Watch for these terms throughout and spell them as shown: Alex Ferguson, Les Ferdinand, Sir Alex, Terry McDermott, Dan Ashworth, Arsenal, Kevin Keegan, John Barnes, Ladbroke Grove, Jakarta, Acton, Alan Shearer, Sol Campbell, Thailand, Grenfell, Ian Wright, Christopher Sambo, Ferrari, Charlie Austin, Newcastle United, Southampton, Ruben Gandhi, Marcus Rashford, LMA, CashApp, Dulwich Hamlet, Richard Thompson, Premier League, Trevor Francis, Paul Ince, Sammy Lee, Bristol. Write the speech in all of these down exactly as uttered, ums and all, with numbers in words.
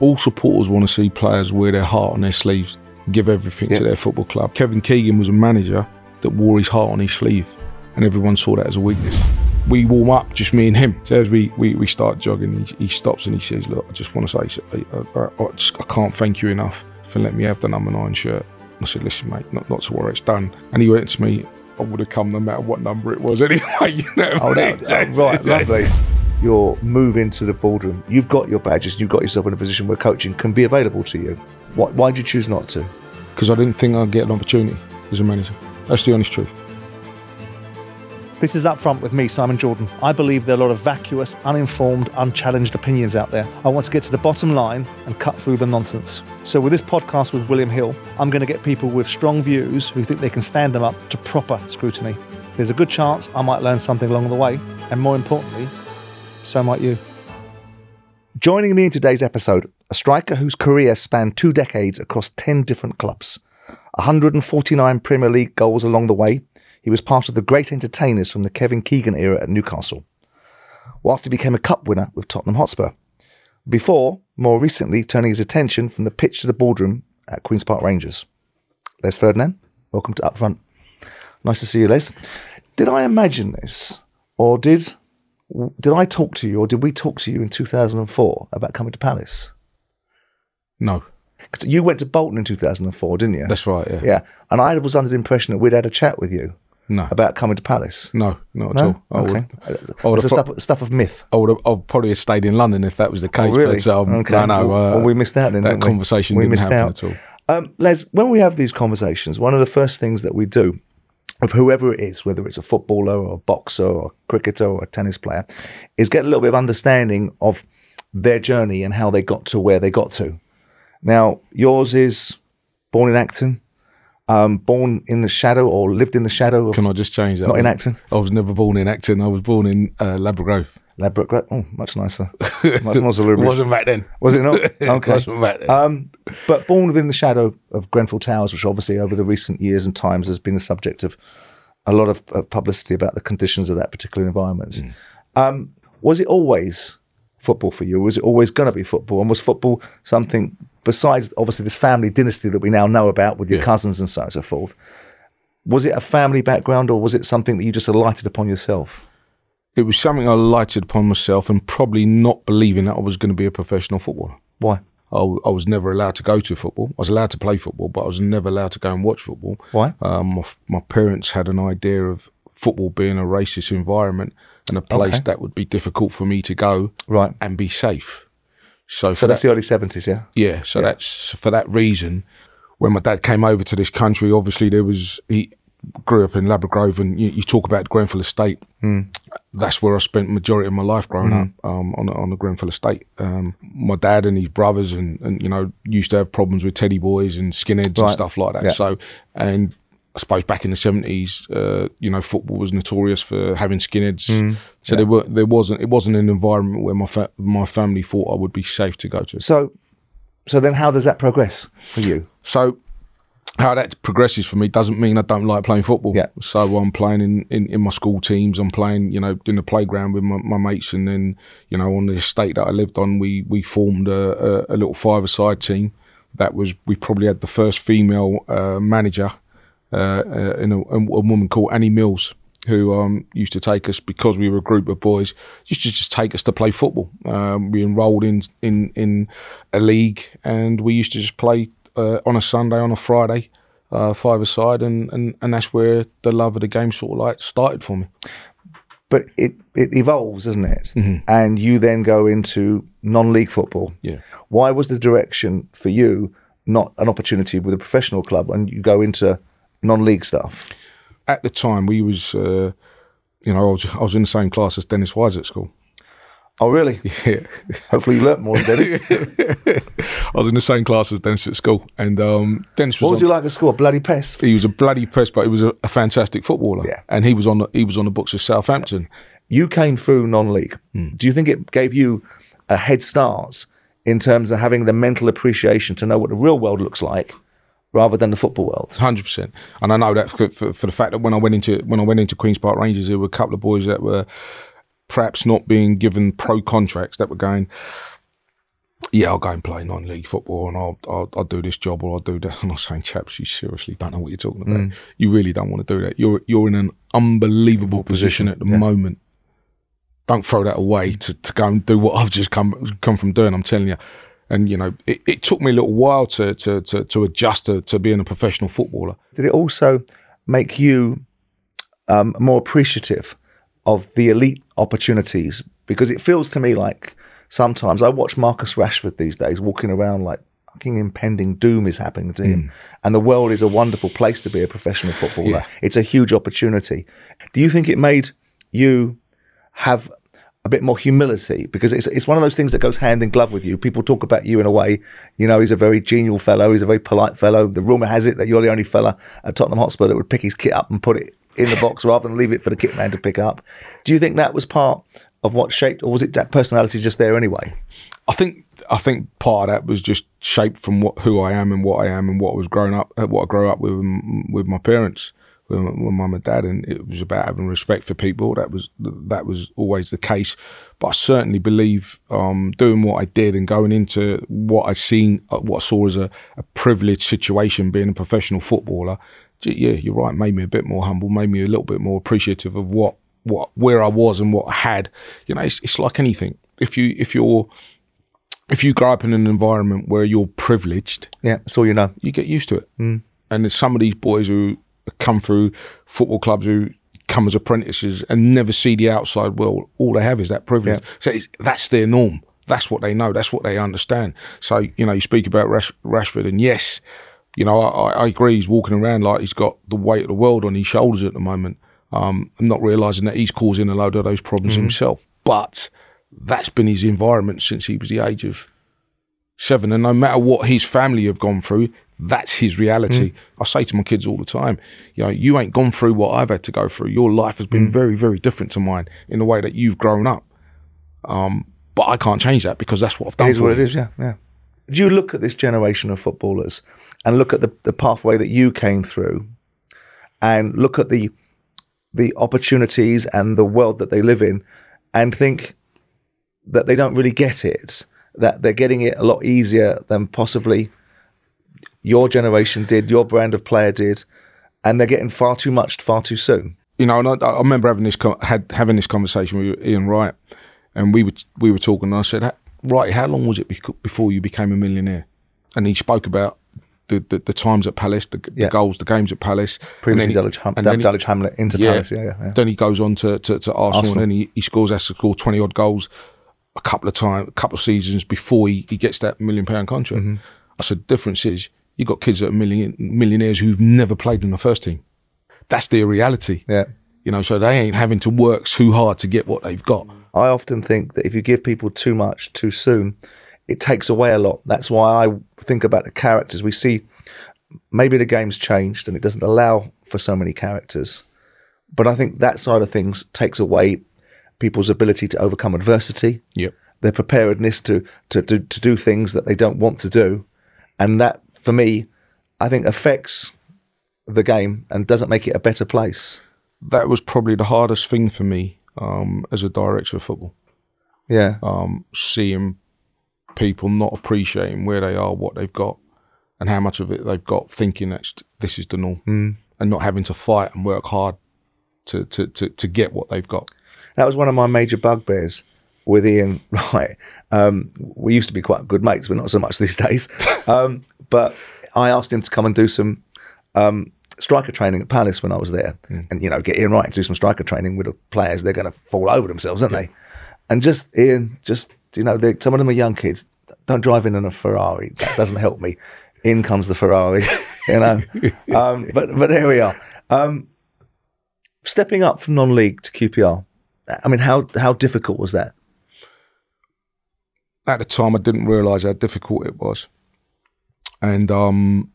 All supporters want to see players wear their heart on their sleeves, give everything yeah. to their football club. Kevin Keegan was a manager that wore his heart on his sleeve, and everyone saw that as a weakness. We warm up, just me and him. So as we, we, we start jogging, he, he stops and he says, look, I just want to say, I, I, I, just, I can't thank you enough for letting me have the number nine shirt. And I said, listen, mate, not, not to worry, it's done. And he went to me, I would have come no matter what number it was anyway. You know oh, that, that, right, lovely. You're moving to the boardroom. You've got your badges. You've got yourself in a position where coaching can be available to you. Why, why did you choose not to? Because I didn't think I'd get an opportunity as a manager. That's the honest truth. This is Up Front with me, Simon Jordan. I believe there are a lot of vacuous, uninformed, unchallenged opinions out there. I want to get to the bottom line and cut through the nonsense. So with this podcast with William Hill, I'm going to get people with strong views who think they can stand them up to proper scrutiny. There's a good chance I might learn something along the way, and more importantly, so might you. Joining me in today's episode, a striker whose career spanned two decades across ten different clubs, one hundred forty-nine Premier League goals along the way. He was part of the great entertainers from the Kevin Keegan era at Newcastle, whilst he became a cup winner with Tottenham Hotspur, before, more recently, turning his attention from the pitch to the boardroom at Queen's Park Rangers. Les Ferdinand, welcome to Up Front. Nice to see you, Les. Did I imagine this, or did did I talk to you, or did we talk to you in two thousand four about coming to Palace? No. Because you went to Bolton in two thousand four, didn't you? That's right, yeah. Yeah, and I was under the impression that we'd had a chat with you. No. About coming to Palace? No, not no? at all. I okay. It's a pro- stuff of myth. I would have, I'd probably have stayed in London if that was the case. Oh, really? But, um, okay. No, no. Uh, well, we missed out then, That conversation we? We didn't happen out. At all. Um, Les, when we have these conversations, one of the first things that we do, of whoever it is, whether it's a footballer or a boxer or a cricketer or a tennis player, is get a little bit of understanding of their journey and how they got to where they got to. Now, yours is born in Acton. Um, born in the shadow or lived in the shadow of... Can I just change that? Not in Acton? I was never born in Acton. I was born in uh, Ladbroke Grove. Ladbroke Grove. Oh, much nicer. Much more salubrious. Wasn't back then. Was it not? Okay. Wasn't back then. Um, but born within the shadow of Grenfell Towers, which obviously over the recent years and times has been a subject of a lot of uh, publicity about the conditions of that particular environment. Mm. Um, was it always football for you? Was it always going to be football? And was football something... Besides, obviously, this family dynasty that we now know about with your yeah. cousins and so on and so forth, was it a family background or was it something that you just alighted upon yourself? It was something I alighted upon myself and probably not believing that I was going to be a professional footballer. Why? I, I was never allowed to go to football. I was allowed to play football, but I was never allowed to go and watch football. Why? Um, my, my parents had an idea of football being a racist environment and a place okay. that would be difficult for me to go right. and be safe. So, so that's that, the early seventies, yeah? Yeah, so yeah. that's for that reason. When my dad came over to this country, obviously there was, he grew up in Ladbroke Grove and you, you talk about Grenfell Estate. Mm. That's where I spent the majority of my life growing mm. up, um, on, on the Grenfell Estate. Um, my dad and his brothers and, and, you know, used to have problems with teddy boys and skinheads right. and stuff like that. Yeah. So, and I suppose back in the seventies, uh, you know, football was notorious for having skinheads. Mm, so yeah. there were there wasn't it wasn't an environment where my fa- my family thought I would be safe to go to. So, so then how does that progress for you? So, how that progresses for me doesn't mean I don't like playing football. Yeah. So I'm playing in, in, in my school teams. I'm playing, you know, in the playground with my, my mates, and then you know on the estate that I lived on, we we formed a, a, a little five-a-side team. That was we probably had the first female uh, manager. Uh, uh, and a, a woman called Annie Mills, who um, used to take us, because we were a group of boys, used to just take us to play football. Um, we enrolled in, in, in a league, and we used to just play uh, on a Sunday, on a Friday, uh, five-a-side, and, and, and that's where the love of the game sort of like started for me. But it, it evolves, doesn't it? Mm-hmm. And you then go into non-league football. Yeah. Why was the direction for you not an opportunity with a professional club, and you go into... non-league stuff? At the time, we was, uh, you know, I was, I was in the same class as Dennis Wise at school. Oh, really? Yeah. Hopefully you learnt more than Dennis. I was in the same class as Dennis at school. And um, Dennis was What was on, he like at school? A bloody pest? He was a bloody pest, but he was a, a fantastic footballer. Yeah. And he was on the, he was on the books of Southampton. You came through non-league. Mm. Do you think it gave you a head start in terms of having the mental appreciation to know what the real world looks like, rather than the football world? one hundred percent. And I know that for, for, for the fact that when I went into when I went into Queen's Park Rangers, there were a couple of boys that were perhaps not being given pro contracts that were going, yeah, I'll go and play non-league football and I'll, I'll I'll do this job or I'll do that. I'm not saying, chaps, you seriously don't know what you're talking about. Mm. You really don't want to do that. You're you're in an unbelievable position at the yeah. moment. Don't throw that away to, to go and do what I've just come come from doing, I'm telling you. And, you know, it, it took me a little while to to to, to adjust to, to being a professional footballer. Did it also make you um, more appreciative of the elite opportunities? Because it feels to me like sometimes I watch Marcus Rashford these days walking around like fucking impending doom is happening to him. Mm. And the world is a wonderful place to be a professional footballer. Yeah. It's a huge opportunity. Do you think it made you have a bit more humility? Because it's it's one of those things that goes hand in glove with you. People talk about you in a way, you know, he's a very genial fellow, he's a very polite fellow. The rumour has it that you're the only fella at Tottenham Hotspur that would pick his kit up and put it in the box rather than leave it for the kit man to pick up. Do you think that was part of what shaped, or was it that personality just there anyway? I think I think part of that was just shaped from what who I am and what I am and what I was growing up, what I grew up with with my parents, with my mum and dad, and it was about having respect for people. That was that was always the case. But I certainly believe um, doing what I did and going into what I seen, what I saw as a, a privileged situation, being a professional footballer. Yeah, you're right. Made me a bit more humble. Made me a little bit more appreciative of what. What where I was and what I had. You know, it's, it's like anything. If you if you're if you grow up in an environment where you're privileged, yeah, that's all you know. You get used to it. Mm. And there's some of these boys who come through football clubs who come as apprentices and never see the outside world. All they have is that privilege. Yeah. So it's, that's their norm. That's what they know. That's what they understand. So you know, you speak about Rash, Rashford, and yes, you know, I, I agree. He's walking around like he's got the weight of the world on his shoulders at the moment. Um, I'm not realising that he's causing a load of those problems mm-hmm. himself. But that's been his environment since he was the age of seven. And no matter what his family have gone through, that's his reality. Mm-hmm. I say to my kids all the time, you know, you ain't gone through what I've had to go through. Your life has been mm-hmm. very, very different to mine in the way that you've grown up. Um, but I can't change that because that's what I've done. It is what it is, yeah, yeah. Do you look at this generation of footballers and look at the, the pathway that you came through and look at the the opportunities and the world that they live in and think that they don't really get it, that they're getting it a lot easier than possibly your generation did, your brand of player did, and they're getting far too much far too soon? You know, and I, I remember having this had, having this conversation with Ian Wright, and we were, we were talking, and I said, right, how long was it before you became a millionaire? And he spoke about The, the the times at Palace, the, yeah. the goals, the games at Palace. Previously Dulwich Ham- Hamlet into yeah, Palace, yeah, yeah, yeah. Then he goes on to, to, to Arsenal, Arsenal, and then he, he scores, has to score twenty-odd goals a couple of times, a couple of seasons before he, he gets that million-pound contract. Mm-hmm. I said, the difference is you've got kids that are million, millionaires who've never played in the first team. That's their reality. Yeah. You know, so they ain't having to work too hard to get what they've got. I often think that if you give people too much too soon, it takes away a lot. That's why I think about the characters. We see maybe the game's changed and it doesn't allow for so many characters. But I think that side of things takes away people's ability to overcome adversity, yep. their preparedness to, to, to, to do things that they don't want to do. And that, for me, I think affects the game and doesn't make it a better place. That was probably the hardest thing for me um, as a director of football. Yeah. Um, seeing people not appreciating where they are, what they've got, and how much of it they've got, thinking that this is the norm, mm. and not having to fight and work hard to, to, to, to get what they've got. That was one of my major bugbears with Ian Wright. Um, we used to be quite good mates, but not so much these days. Um, but I asked him to come and do some um, striker training at Palace when I was there. Mm. And, you know, get Ian Wright and do some striker training with the players. They're going to fall over themselves, aren't yeah. they? And just, Ian, just... You know, some of them are young kids. Don't drive in on a Ferrari. That doesn't help me. In comes the Ferrari, you know. Um, but but there we are. Um, stepping up from non-league to Q P R. I mean, how how difficult was that? At the time, I didn't realise how difficult it was. And um,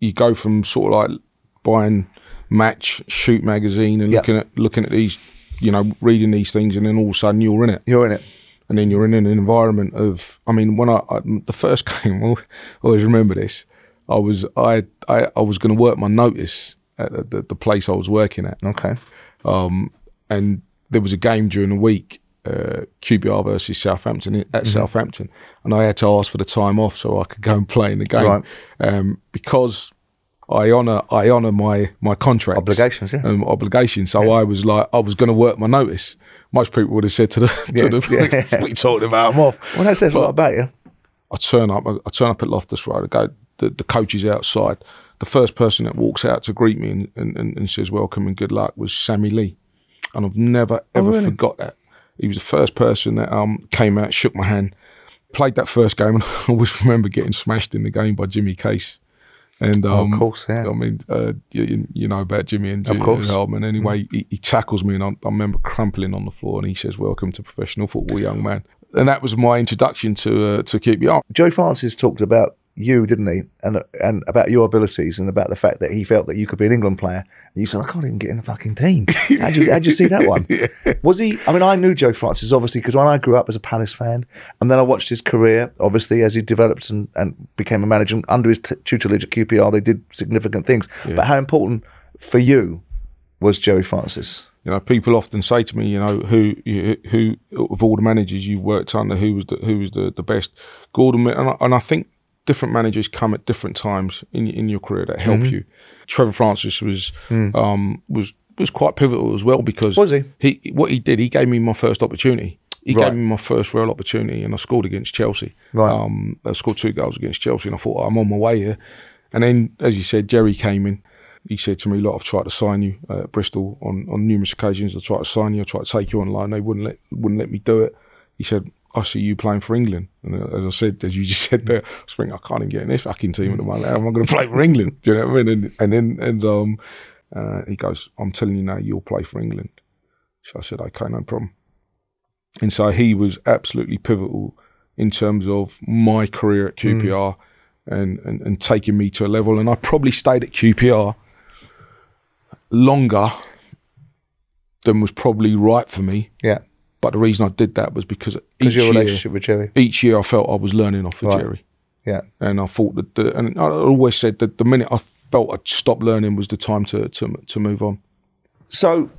you go from sort of like buying Match, Shoot magazine, and yep. looking at looking at these, you know, reading these things, and then all of a sudden you're in it. You're in it. And then you're in an environment of, I mean, when I, I the first game, I always remember this, I was I I, I was going to work my notice at the, the, the place I was working at. Okay. Um, and there was a game during the week uh, Q P R versus Southampton at mm-hmm. Southampton, and I had to ask for the time off so I could go and play in the game, right. um, because I honour I honour my my contracts, obligations, yeah, um, obligations. So yeah. I was like, I was going to work my notice. Most people would have said to the, yeah, to the yeah. we talked about them off. Well, that says but a lot about you. I turn up, I turn up at Loftus Road. I go, the, the coach is outside. The first person that walks out to greet me and, and, and, and says welcome and good luck was Sammy Lee, and I've never ever oh, really? forgot that. He was the first person that um, came out, shook my hand, played that first game, and I always remember getting smashed in the game by Jimmy Case. And um, oh, of course, yeah. I mean, uh, you, you know about Jimmy and Jimmy Hardman. Anyway, mm. he, he tackles me, and I, I remember crumpling on the floor. And he says, "Welcome to professional football, young man." And that was my introduction to uh, to Q P R. Gerry Francis talked about you, didn't he? And and about your abilities, and about the fact that he felt that you could be an England player. And you said, "I can't even get in the fucking team." How'd you, how'd you see that one? Yeah. Was he? I mean, I knew Gerry Francis obviously because when I grew up as a Palace fan, and then I watched his career obviously as he developed and, and became a manager under his t- tutelage at Q P R. They did significant things. Yeah. But how important for you was Gerry Francis? You know, people often say to me, you know, who who of all the managers you worked under, who was the, who was the, the best? Gordon, and I, and I think. Different managers come at different times in in your career that help mm-hmm. you. Trevor Francis was mm. um, was was quite pivotal as well because was he? he what he did he gave me my first opportunity. He right. gave me my first real opportunity, and I scored against Chelsea. Right, um, I scored two goals against Chelsea, and I thought, oh, I'm on my way here. And then, as you said, Gerry came in. He said to me, "Look, I've tried to sign you uh, at Bristol on on numerous occasions. I tried to sign you. I tried to take you on loan. They wouldn't let wouldn't let me do it." He said, "I see you playing for England." And as I said, as you just said there, spring, I can't even get in this fucking team at the moment. How am I going to play for England? Do you know what I mean? And, and then and um, uh, he goes, "I'm telling you now, you'll play for England." So I said, "Okay, no problem." And so he was absolutely pivotal in terms of my career at Q P R mm. and, and, and taking me to a level. And I probably stayed at Q P R longer than was probably right for me. Yeah. But the reason I did that was because each your relationship year, with Gerry. Each year I felt I was learning off of right. Gerry. Yeah. And I thought that, the, and I always said that the minute I felt I'd stopped learning was the time to, to, to move on. So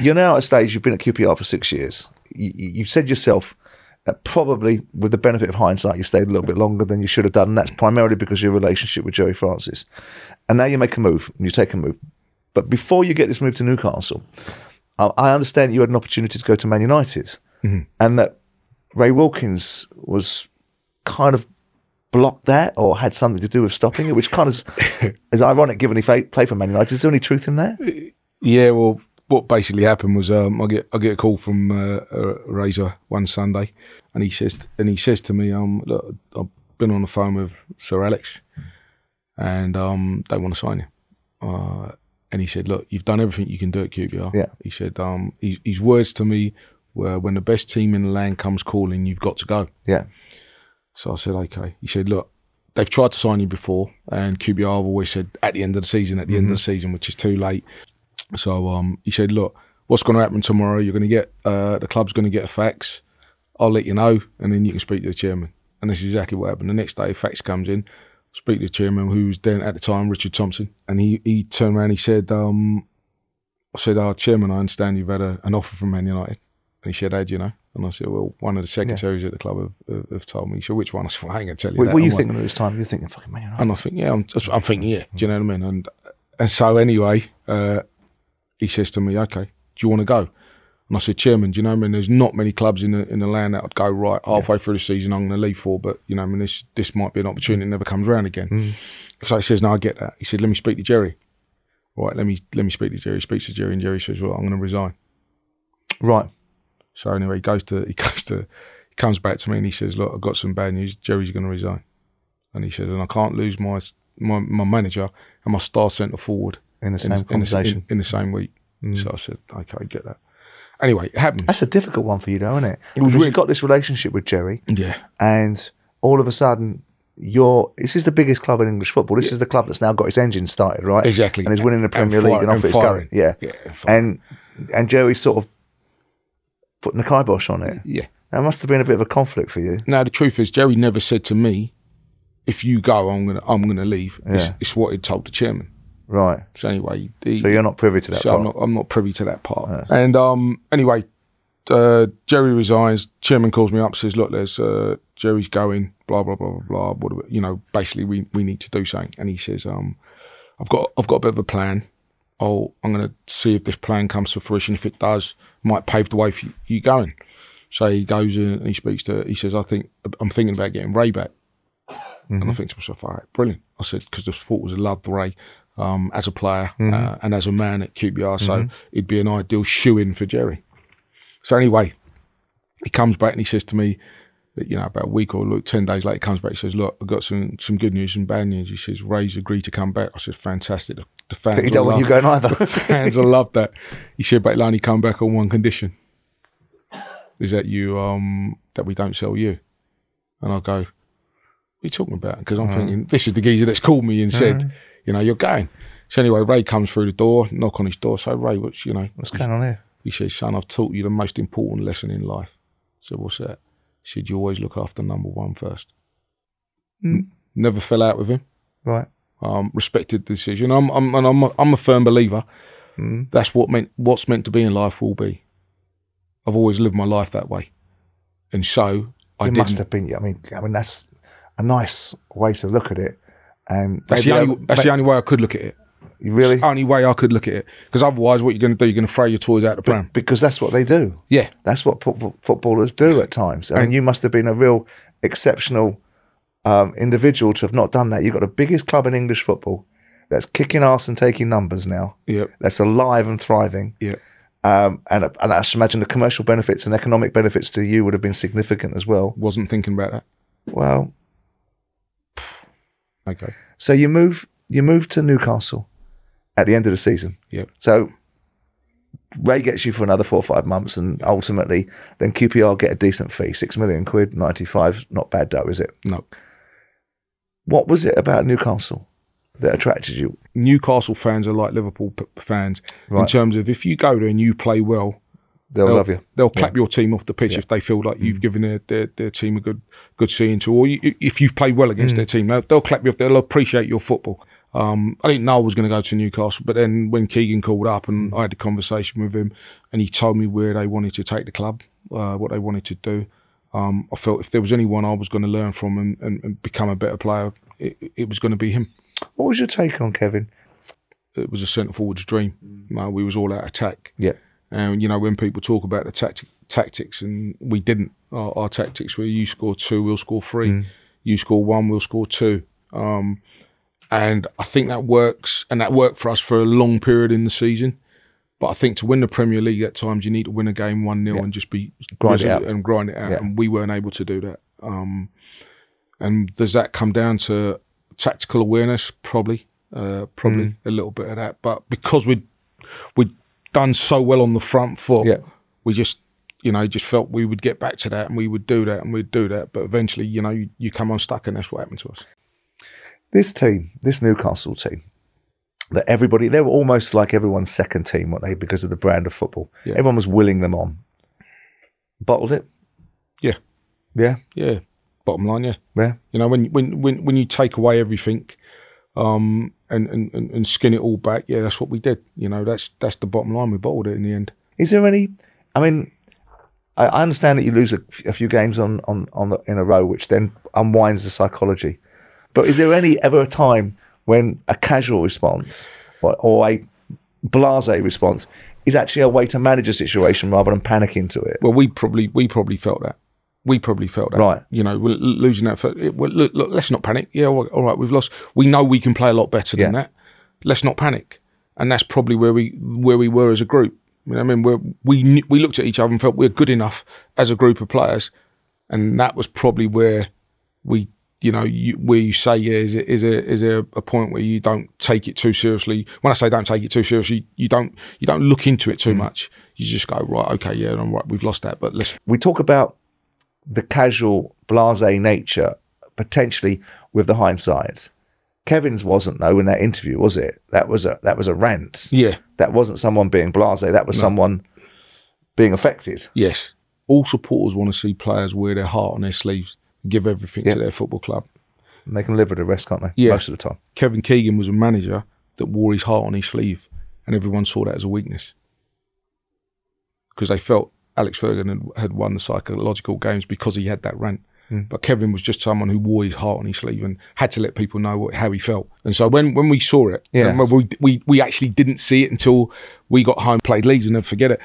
you're now at a stage, you've been at Q P R for six years. You, you've said yourself that probably with the benefit of hindsight, you stayed a little bit longer than you should have done. And that's primarily because of your relationship with Gerry Francis. And now you make a move and you take a move. But before you get this move to Newcastle, I understand you had an opportunity to go to Man United mm-hmm. and that Ray Wilkins was kind of blocked that or had something to do with stopping it, which kind of is, is ironic given he played for Man United. Is there any truth in that? Yeah, well, what basically happened was um, I get I get a call from uh, Razor one Sunday and he says and he says to me, um, look, I've been on the phone with Sir Alex and um, they want to sign you. Uh, And he said, "Look, you've done everything you can do at Q P R." Yeah. He said, um, his, his words to me were, "When the best team in the land comes calling, you've got to go." Yeah. So I said, "Okay." He said, "Look, they've tried to sign you before, and Q P R have always said at the end of the season, at the mm-hmm. end of the season, which is too late." So um, he said, "Look, what's going to happen tomorrow? You're going to get uh, the club's going to get a fax. I'll let you know, and then you can speak to the chairman." And this is exactly what happened. The next day, a fax comes in. Speak to the chairman, who was then at the time Richard Thompson, and he he turned around. He said, um, "I said, oh, Chairman, I understand you've had a, an offer from Man United." And he said, "How do you know?" And I said, "Well, one of the secretaries yeah. at the club have, have, have told me." He said, "Which one?" I said, "Well, I ain't gonna tell you." What were you thinking at this time? You're thinking fucking Man United. And I think, yeah, I'm, I'm thinking, yeah. Do you know what I mean? And and so anyway, uh, he says to me, "Okay, do you want to go?" And I said, "Chairman, do you know, I mean, there's not many clubs in the in the land that I'd go right halfway yeah. through the season. I'm going to leave for, but you know, I mean, this this might be an opportunity that never comes around again." Mm. So he says, "No, I get that." He said, "Let me speak to Gerry." Right, let me let me speak to Gerry. He speaks to Gerry, and Gerry says, "Well, I'm going to resign." Right. So anyway, he goes to he goes to he comes back to me and he says, "Look, I've got some bad news. Gerry's going to resign." And he says, "And I can't lose my my, my manager and my star centre forward in the same in, conversation in, in, in the same week." Mm. So I said, "Okay, get that." Anyway, it happened. That's a difficult one for you, though, isn't it? It was really... You've got this relationship with Gerry. Yeah. And all of a sudden, you're... This is the biggest club in English football. This yeah. is the club that's now got its engine started, right? Exactly. And is winning the Premier and League and off it's going. Yeah. yeah and, and and Gerry's sort of putting the kibosh on it. Yeah. That must have been a bit of a conflict for you. No, the truth is, Gerry never said to me, "If you go, I'm going to I'm gonna leave." Yeah. It's, it's what he told the chairman. Right. So anyway, he, so you're not privy to that. So part. I'm not. I'm not privy to that part. Yes. And um, anyway, uh, Gerry resigns, chairman calls me up, says, look, there's uh, Gerry's going, blah, blah, blah, blah, blah. What, you know, basically we, we need to do something. And he says, um, I've got I've got a bit of a plan. Oh, I'm going to see if this plan comes to fruition. If it does, it might pave the way for you going. So he goes in and he speaks to, he says, I think, I'm thinking about getting Ray back. Mm-hmm. And I think to myself, all right, brilliant. I said, because the supporters loved Ray um, as a player mm-hmm. uh, and as a man at Q P R, mm-hmm. so it'd be an ideal shoe-in for Gerry. So anyway, he comes back and he says to me, you know, about a week or look, ten days later, he comes back and says, look, I've got some, some good news and bad news. He says, Ray's agreed to come back. I said, fantastic. The, the fans but he don't want you going either. The fans will love that. He said, but he'll only come back on one condition. Is that you, um, that we don't sell you. And I go, what are you talking about? Because I'm mm. thinking, this is the geezer that's called me and mm. said, you know, you're going. So anyway, Ray comes through the door, knock on his door. So Ray, what's, you know. What's going on here? He says, son, I've taught you the most important lesson in life. I said, what's that? He said, you always look after number one first. Mm. Never fell out with him. Right. Um, respected the decision. I'm, I'm, and I'm, a, I'm a firm believer. Mm. That's what meant, what's meant to be in life will be. I've always lived my life that way. And so I did. It must have been, I mean, I mean, that's a nice way to look at it. And that's the only, that's the only way I could look at it. Really? It's the only way I could look at it. Because otherwise, what you're going to do, you're going to throw your toys out the pram. Because that's what they do. Yeah. That's what po- footballers do at times. I mean, and you must have been a real exceptional um, individual to have not done that. You've got the biggest club in English football that's kicking ass and taking numbers now. Yeah. That's alive and thriving. Yeah. Um, and, and I should imagine the commercial benefits and economic benefits to you would have been significant as well. Wasn't thinking about that. Well, okay. So you move, you move to Newcastle at the end of the season. Yep. So Ray gets you for another four or five months, and ultimately, then Q P R get a decent fee, six million quid, ninety-five. Not bad dough, is it? No. What was it about Newcastle that attracted you? Newcastle fans are like Liverpool p- fans right. in terms of if you go there and you play well, they'll, they'll love you. They'll clap yeah. your team off the pitch yeah. if they feel like you've mm. given their, their their team a good good seeing to, or you, if you've played well against mm. their team, they'll, they'll clap you off. They'll appreciate your football. Um, I didn't know I was going to go to Newcastle, but then when Keegan called up and I had a conversation with him, and he told me where they wanted to take the club, uh, what they wanted to do, um, I felt if there was anyone I was going to learn from and, and, and become a better player, it, it was going to be him. What was your take on Kevin? It was a centre forward's dream. You know, we was all out of attack. Yeah. And, you know, when people talk about the tactic, tactics, and we didn't, our, our tactics were you score two, we'll score three. Mm. You score one, we'll score two. Um, and I think that works, and that worked for us for a long period in the season. But I think to win the Premier League at times, you need to win a game one nil yeah. and just be grind it out. And grind it out. Yeah. And we weren't able to do that. Um, and does that come down to tactical awareness? Probably, uh, probably mm. a little bit of that. But because we we'd done so well on the front foot, yeah. we just you know just felt we would get back to that, and we would do that, and we'd do that. But eventually, you know, you, you come unstuck, and that's what happened to us. This team, this Newcastle team, that everybody they were almost like everyone's second team, weren't they? Because of the brand of football, yeah. everyone was willing them on. Bottled it. Yeah. Yeah. Yeah. Bottom line, yeah, yeah. You know, when when when when you take away everything, um, and, and, and skin it all back, yeah, that's what we did. You know, that's that's the bottom line. We bottled it in the end. Is there any? I mean, I, I understand that you lose a, a few games on on on the, in a row, which then unwinds the psychology. But is there any ever a time when a casual response or, or a blasé response is actually a way to manage a situation rather than panic into it? Well, we probably we probably felt that. We probably felt that, right? You know, losing that. For, look, look, let's not panic. Yeah, all right, we've lost. We know we can play a lot better than yeah. that. Let's not panic, and that's probably where we where we were as a group. You know, I mean, we're, we we looked at each other and felt we're good enough as a group of players, and that was probably where we, you know, you, where you say, yeah, is it is there is there a point where you don't take it too seriously? When I say don't take it too seriously, you don't you don't look into it too mm. much. You just go, right, okay, yeah, all right, we've lost that, but let's. We talk about the casual, blasé nature, potentially with the hindsight. Kevin's wasn't though in that interview, was it? That was a that was a rant. Yeah, that wasn't someone being blasé. That was no. someone being affected. Yes, all supporters want to see players wear their heart on their sleeves, give everything yep. to their football club, and they can live with the rest, can't they? Yeah. Most of the time. Kevin Keegan was a manager that wore his heart on his sleeve, and everyone saw that as a weakness because they felt Alex Ferguson had won the psychological games because he had that rant. Mm. But Kevin was just someone who wore his heart on his sleeve and had to let people know what, how he felt. And so when, when we saw it, yeah. and we, we we actually didn't see it until we got home, played Leeds, and never forget it.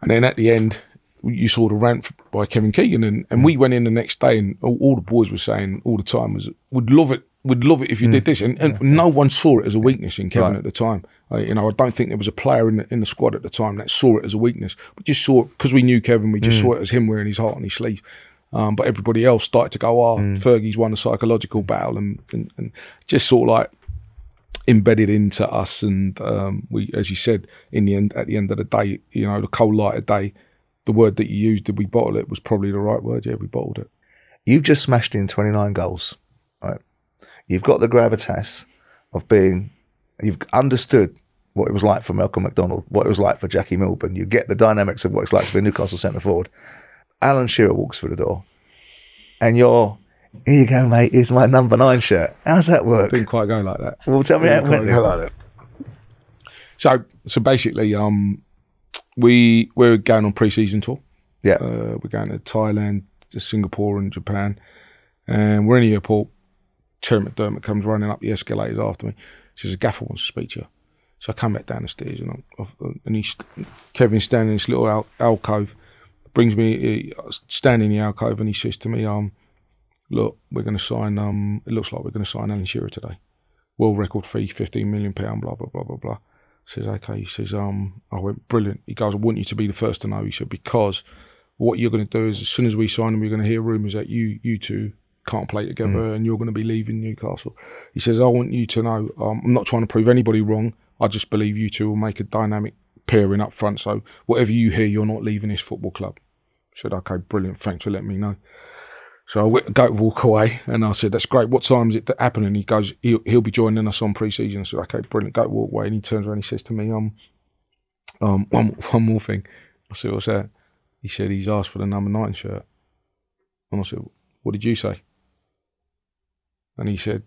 And then at the end, you saw the rant by Kevin Keegan, and, and mm. we went in the next day, and all, all the boys were saying all the time was, "Would love it, would love it if you mm. did this." And, and yeah. no one saw it as a weakness in Kevin right. at the time. Uh, you know, I don't think there was a player in the, in the squad at the time that saw it as a weakness. We just saw it because we knew Kevin. We just mm. saw it as him wearing his heart on his sleeve. Um, but everybody else started to go, oh, mm. Fergie's won a psychological battle, and, and, and just sort of like embedded into us. And um, we, as you said, in the end, at the end of the day, you know, the cold light of day, the word that you used, did we bottle it, was probably the right word. Yeah, we bottled it. You've just smashed in twenty-nine goals, right? You've got the gravitas of being, you've understood what it was like for Malcolm McDonald, what it was like for Jackie Milburn. You get the dynamics of what it's like to be a Newcastle centre forward. Alan Shearer walks through the door, and you're, here you go, mate, here's my number nine shirt. How's that work? Didn't quite go like that. Well, tell me how it went. Didn't quite go like that. So, so basically, um, we, we're going on pre-season tour. Yeah. Uh, we're going to Thailand, to Singapore and Japan. And we're in the airport. Terry McDermott comes running up the escalators after me. She says, Gaffer wants to speak to you. So I come back down the stairs, and, I'm, I'm, and he's, Kevin's standing in this little al- alcove. Brings me, standing in the alcove, and he says to me, um, look, we're going to sign, um, it looks like we're going to sign Alan Shearer today. World record fee, fifteen million pounds, blah, blah, blah, blah, blah. I says, okay. He says, um, I went, brilliant. He goes, I want you to be the first to know. He said, because what you're going to do is, as soon as we sign him, we're going to hear rumours that you you two can't play together mm. and you're going to be leaving Newcastle. He says, I want you to know, um, I'm not trying to prove anybody wrong. I just believe you two will make a dynamic pairing up front, so whatever you hear, you're not leaving this football club. I said, okay, brilliant, thanks for letting me know. So I went, go walk away, and I said, that's great, what time is it happening? He goes, he'll, he'll be joining us on pre-season. I said, okay, brilliant, go walk away. And he turns around and he says to me, um, um, one, one more thing. I said, what's that? He said, he's asked for the number nine shirt. And I said, what did you say? And he said,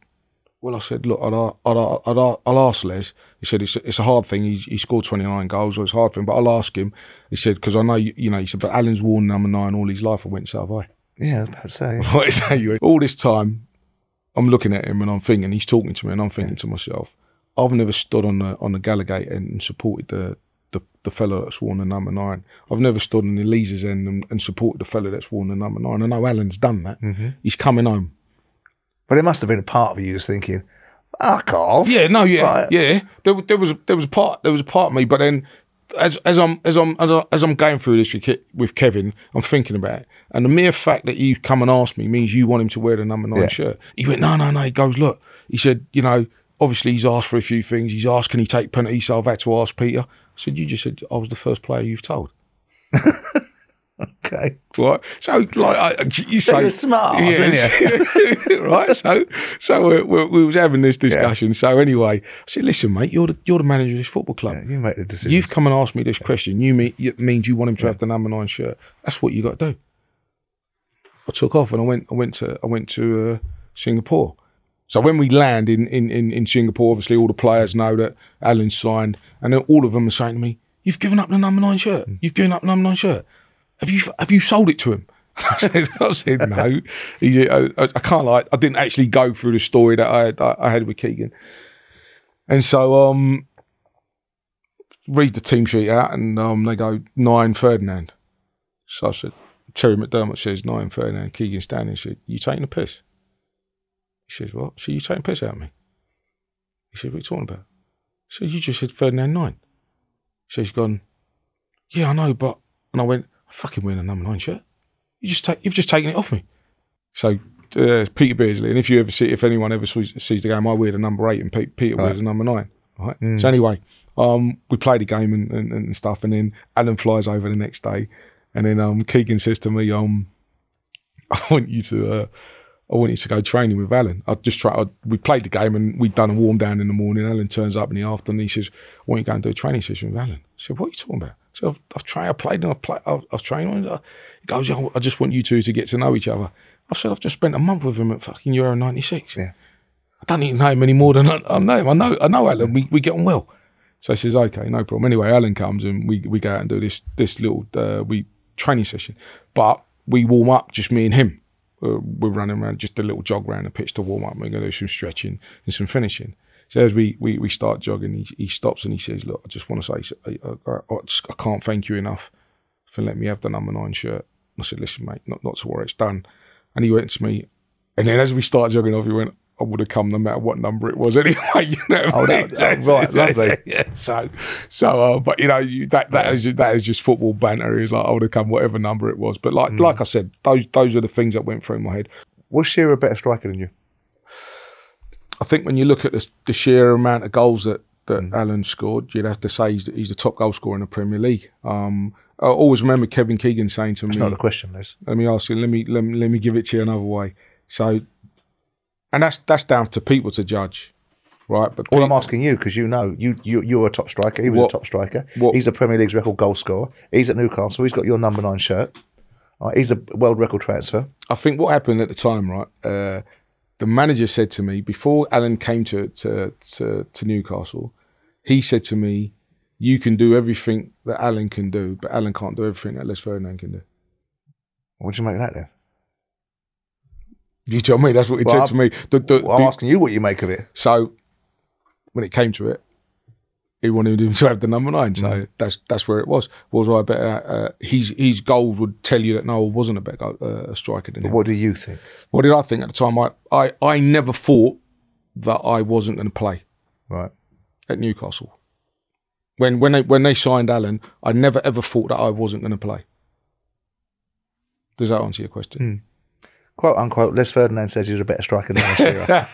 well, I said, look, I'd, I'd, I'd, I'd, I'll ask Les. He said, it's, it's a hard thing. He's, he scored twenty-nine goals, or it's a hard thing, but I'll ask him. He said, because I know, you, you know, he said, but Alan's worn number nine all his life. I went, so have I. Yeah, I was about to say. What is that? All this time, I'm looking at him and I'm thinking, he's talking to me and I'm thinking yeah. to myself, I've never stood on the on the Gallagher end and supported the, the, the fella that's worn the number nine. I've never stood on the Elise's end and, and supported the fella that's worn the number nine. I know Alan's done that. Mm-hmm. He's coming home. But it must have been a part of you was thinking, fuck off. Yeah, no, yeah, right. yeah. There, there was, there was a part, there was a part of me. But then, as as I'm as I'm as I'm going through this with, with Kevin, I'm thinking about it. And the mere fact that you've come and asked me means you want him to wear the number nine yeah. shirt. He went, no, no, no. He goes, look. He said, you know, obviously he's asked for a few things. He's asked, can he take penalties? So I've had to ask Peter. I said, you just said I was the first player you've told. Okay. Right. So, like, I, you say... You're smart, yes. Isn't you? Right. So, so we, we, we was having this discussion. Yeah. So, anyway, I said, listen, mate, you're the, you're the manager of this football club. Yeah, you make the decision. You've come and asked me this yeah. question. You mean, it means you want him to yeah. have the number nine shirt. That's what you got to do. I took off and I went I went to I went to uh, Singapore. So, when we land in, in, in, in Singapore, obviously, all the players know that Alan's signed. And then all of them are saying to me, you've given up the number nine shirt. You've given up the number nine shirt. Have you have you sold it to him? I said, I said no. He said, I, I can't lie. I didn't actually go through the story that I, that I had with Keegan. And so, um, read the team sheet out, and um, they go nine Ferdinand. So I said, Terry McDermott says nine Ferdinand. Keegan standing said, you taking the piss? He says, what? So you taking piss out of me? He said, what are you talking about? So you just said Ferdinand nine. So he's gone, yeah, I know, but and I went, fucking wearing a number nine shirt. You just take, you've just taken it off me. So uh, Peter Beardsley, and if you ever see, if anyone ever sees, sees the game, I wear the number eight, and Pe- Peter right. wears the number nine. Right. Mm. So anyway, um, we played the game and, and, and stuff, and then Alan flies over the next day, and then um, Keegan says to me, um, I want you to, uh, I want you to go training with Alan. I just try. I, we played the game and we'd done a warm down in the morning. Alan turns up in the afternoon. He says, I want you to go and do a training session with Alan. I said, what are you talking about? So I've, I've trained, I've played, and I've, play, I've, I've trained on it. He goes, yeah, I just want you two to get to know each other. I said, I've just spent a month with him at fucking Euro ninety-six. Yeah. I don't even know him any more than I, I know him. I know I know Alan. We we get on well. So he says, okay, no problem. Anyway, Alan comes and we, we go out and do this this little, uh, we training session. But we warm up, just me and him. Uh, we're running around, just a little jog around the pitch to warm up. We're going to do some stretching and some finishing. So as we we, we start jogging, he, he stops and he says, look, I just want to say, I, I, I, I can't thank you enough for letting me have the number nine shirt. And I said, listen, mate, not, not to worry, it's done. And he went to me, and then as we start jogging off, he went, I would have come no matter what number it was anyway. You know, oh, that, that, right, lovely. Yeah. So, so, uh, but you know, you, that that yeah. is that is just football banter. It's like I would have come whatever number it was. But like mm. like I said, those those are the things that went through my head. Was Shearer a better striker than you? I think when you look at the, the sheer amount of goals that that mm. Alan scored, you'd have to say he's, he's the top goal scorer in the Premier League. Um, I always remember Kevin Keegan saying to me, "That's not the question, Les. Let me ask you. Let me let me, let me give it to you another way." So. And that's that's down to people to judge, right? But all people, I'm asking you, because you know, you, you, you're a top striker. He was what, a top striker. What, he's the Premier League's record goal scorer. He's at Newcastle. He's got your number nine shirt. Right, he's the world record transfer. I think what happened at the time, right, uh, the manager said to me, before Alan came to, to, to, to Newcastle, he said to me, you can do everything that Alan can do, but Alan can't do everything that Les Ferdinand can do. What do you make of that then? You tell me. That's what he well, said to me. The, the, well, I'm the, asking you what you make of it. So, when it came to it, he wanted him to have the number nine. So mm. that's that's where it was. Was I better? Uh, his his goals would tell you that no, I wasn't a better uh, a striker than him. But what do you think? What did I think at the time? I I, I never thought that I wasn't going to play. Right. At Newcastle, when when they when they signed Alan, I never ever thought that I wasn't going to play. Does that answer your question? Mm. Quote unquote, Les Ferdinand says he was a better striker than Alan Shearer.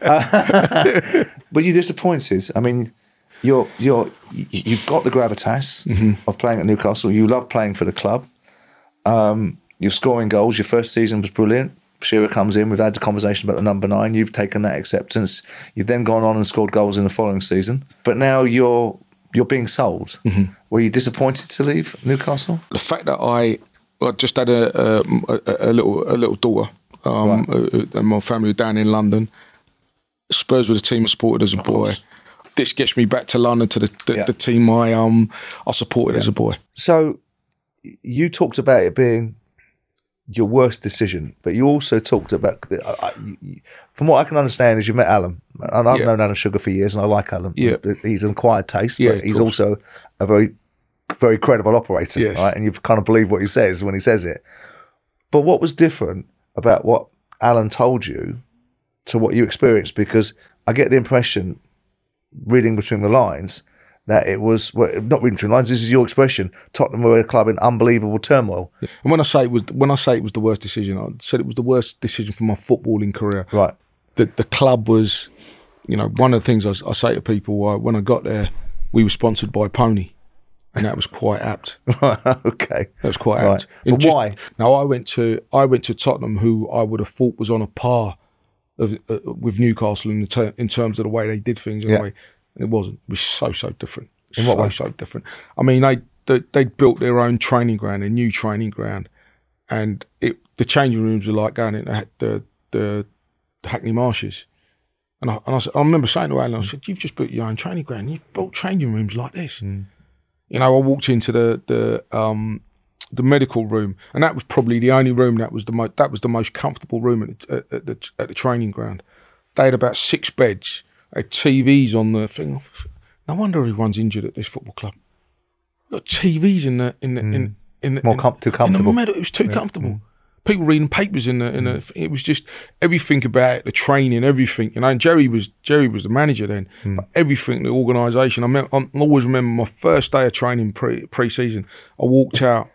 uh, but you disappointed. I mean, you're you're you've got the gravitas mm-hmm. of playing at Newcastle. You love playing for the club. Um, you're scoring goals. Your first season was brilliant. Shearer comes in. We've had the conversation about the number nine. You've taken that acceptance. You've then gone on and scored goals in the following season. But now you're you're being sold. Mm-hmm. Were you disappointed to leave Newcastle? The fact that I. I just had a, a, a, a little a little daughter um, right. and my family were down in London. Spurs were the team I supported as a boy. This gets me back to London, to the, the, yeah. the team I um I supported yeah. as a boy. So you talked about it being your worst decision, but you also talked about, the, uh, you, from what I can understand, is you met Alan. And I've yeah. known Alan Sugar for years and I like Alan. Yeah. He's an acquired taste, yeah, but he's also a very... very credible operator, yes. right? And you kind of believe what he says when he says it. But what was different about what Alan told you to what you experienced? Because I get the impression, reading between the lines, that it was, well, not reading between the lines, this is your expression, Tottenham were a club in unbelievable turmoil. Yeah. And when I say it was when I say it was the worst decision, I said it was the worst decision for my footballing career. Right. The, the club was, you know, one of the things I, I say to people, uh, when I got there, we were sponsored by Pony. And that was quite apt. okay. That was quite apt. Right. But just, why? Now, I went to I went to Tottenham, who I would have thought was on a par of, uh, with Newcastle in, the ter- in terms of the way they did things. Yeah. And it wasn't. It was so, so different. In what so, way? So different. I mean, they, they they built their own training ground, a new training ground. And it the changing rooms were like going into the, the, the Hackney Marshes. And I, and I, I remember saying to Alan, I said, you've just built your own training ground. You've built changing rooms like this. Mm. You know, I walked into the the um, the medical room, and that was probably the only room that was the most that was the most comfortable room at, at, at the at the training ground. They had about six beds, had T Vs on the thing. No wonder everyone's injured at this football club. Got T Vs in the in the, mm. in, in the more in, com- too comfortable. In the med- it was too yeah. comfortable. Mm. People reading papers in the in the. It was just everything about it, the training, everything. You know, and Gerry was Gerry was the manager then. Mm. But everything, the organisation. I, mem- I always remember my first day of training pre pre-season. I walked out.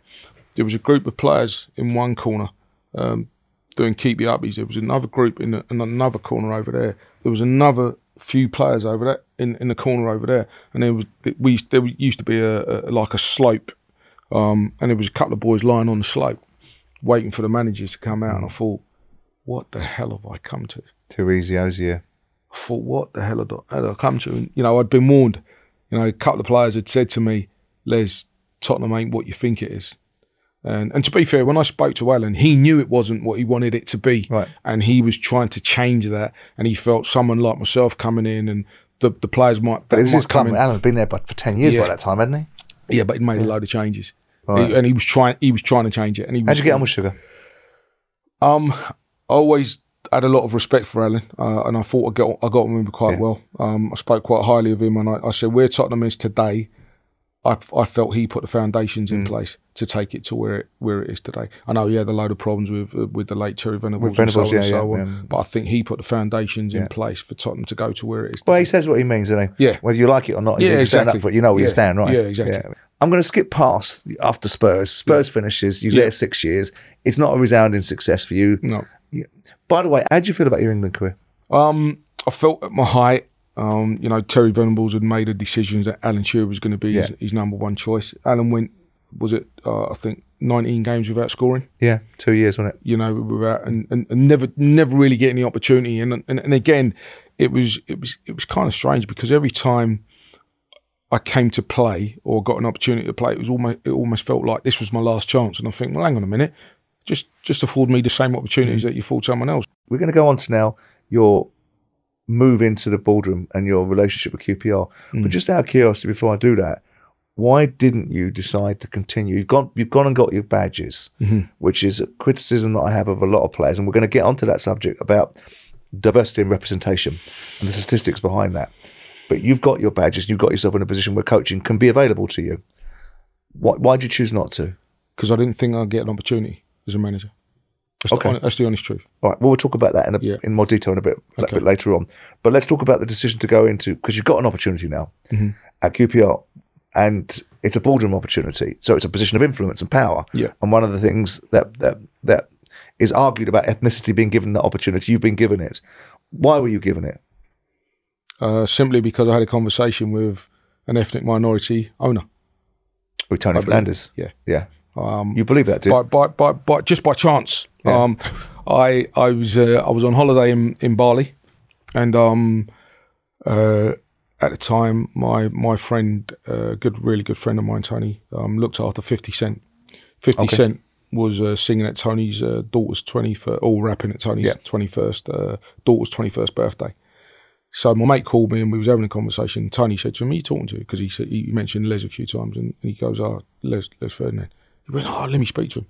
There was a group of players in one corner um, doing keep you uppies. There was another group in, the, in another corner over there. There was another few players over there in, in the corner over there. And there was we there used to be a, a like a slope, um, and there was a couple of boys lying on the slope, waiting for the managers to come out, and I thought, what the hell have I come to? Too easy, Osier. I thought, what the hell had I, had I come to? And, you know, I'd been warned. You know, a couple of players had said to me, Les, Tottenham ain't what you think it is. And and to be fair, when I spoke to Alan, he knew it wasn't what he wanted it to be. Right. And he was trying to change that, and he felt someone like myself coming in, and the, the players might... But it was his club. Alan had been there for ten years yeah. by that time, hadn't he? Yeah, but he'd made yeah. a load of changes. Right. He, and he was trying. He was trying to change it. And he. How'd was, you get on with Sugar? Um, I always had a lot of respect for Alan, uh, and I thought I got I got on with him quite yeah. well. Um, I spoke quite highly of him, and I, I said where Tottenham is today, I, I felt he put the foundations in mm. place to take it to where it where it is today. I know he had a load of problems with uh, with the late Terry Venables, with Venables and so, yeah, and so yeah, on, yeah. but I think he put the foundations yeah. in place for Tottenham to go to where it is today. Well, he says what he means, doesn't he? Yeah. Whether you like it or not, yeah, you exactly. stand up for it, you know where yeah. you stand, right? Yeah, exactly. Yeah. I'm going to skip past after Spurs. Spurs yeah. finishes, you yeah. there six years. It's not a resounding success for you. No. Yeah. By the way, how do you feel about your England career? Um, I felt at my height. Um, you know, Terry Venables had made a decision that Alan Shearer was going to be yeah. his, his number one choice. Alan went, was it, uh, I think, nineteen games without scoring? Yeah, two years, wasn't it? You know, without and, and, and never never really getting the opportunity. And, and and again, it was it was it was kind of strange because every time I came to play or got an opportunity to play, it was almost it almost felt like this was my last chance. And I think, well, hang on a minute, just just afford me the same opportunities mm-hmm. that you afford someone else. We're going to go on to now your move into the boardroom and your relationship with Q P R. Mm. But just out of curiosity, before I do that, why didn't you decide to continue? You've gone, you've gone and got your badges, mm-hmm. which is a criticism that I have of a lot of players, and we're going to get onto that subject about diversity and representation and the statistics behind that. But you've got your badges, you've got yourself in a position where coaching can be available to you. Why, why did you choose not to? Because I didn't think I'd get an opportunity as a manager. That's, okay. the, that's the honest truth. All right. Well, we'll talk about that in a, yeah. in more detail in a bit, okay. a bit later on. But let's talk about the decision to go into, because you've got an opportunity now mm-hmm. at Q P R, and it's a boardroom opportunity. So it's a position of influence and power. Yeah. And one of the things that that that is argued about ethnicity being given the opportunity, you've been given it. Why were you given it? Uh, simply because I had a conversation with an ethnic minority owner. With Tony Fernandes. Yeah. Yeah. Um, you believe that, do you? By, by, by, by, just by chance. Yeah. Um, I I was uh, I was on holiday in, in Bali, and um, uh, at the time my my friend, uh, good really good friend of mine, Tony, um, looked after Fifty Cent. Fifty okay. Cent was uh, singing at Tony's uh, daughter's twenty first, all rapping at Tony's twenty yeah. first uh, daughter's twenty first birthday. So my mate called me and we was having a conversation. Tony said to him, "Who are you talking to?" Because he said he mentioned Les a few times, and, and he goes, "Ah, oh, Les Les Ferdinand." He went, "Oh, let me speak to him."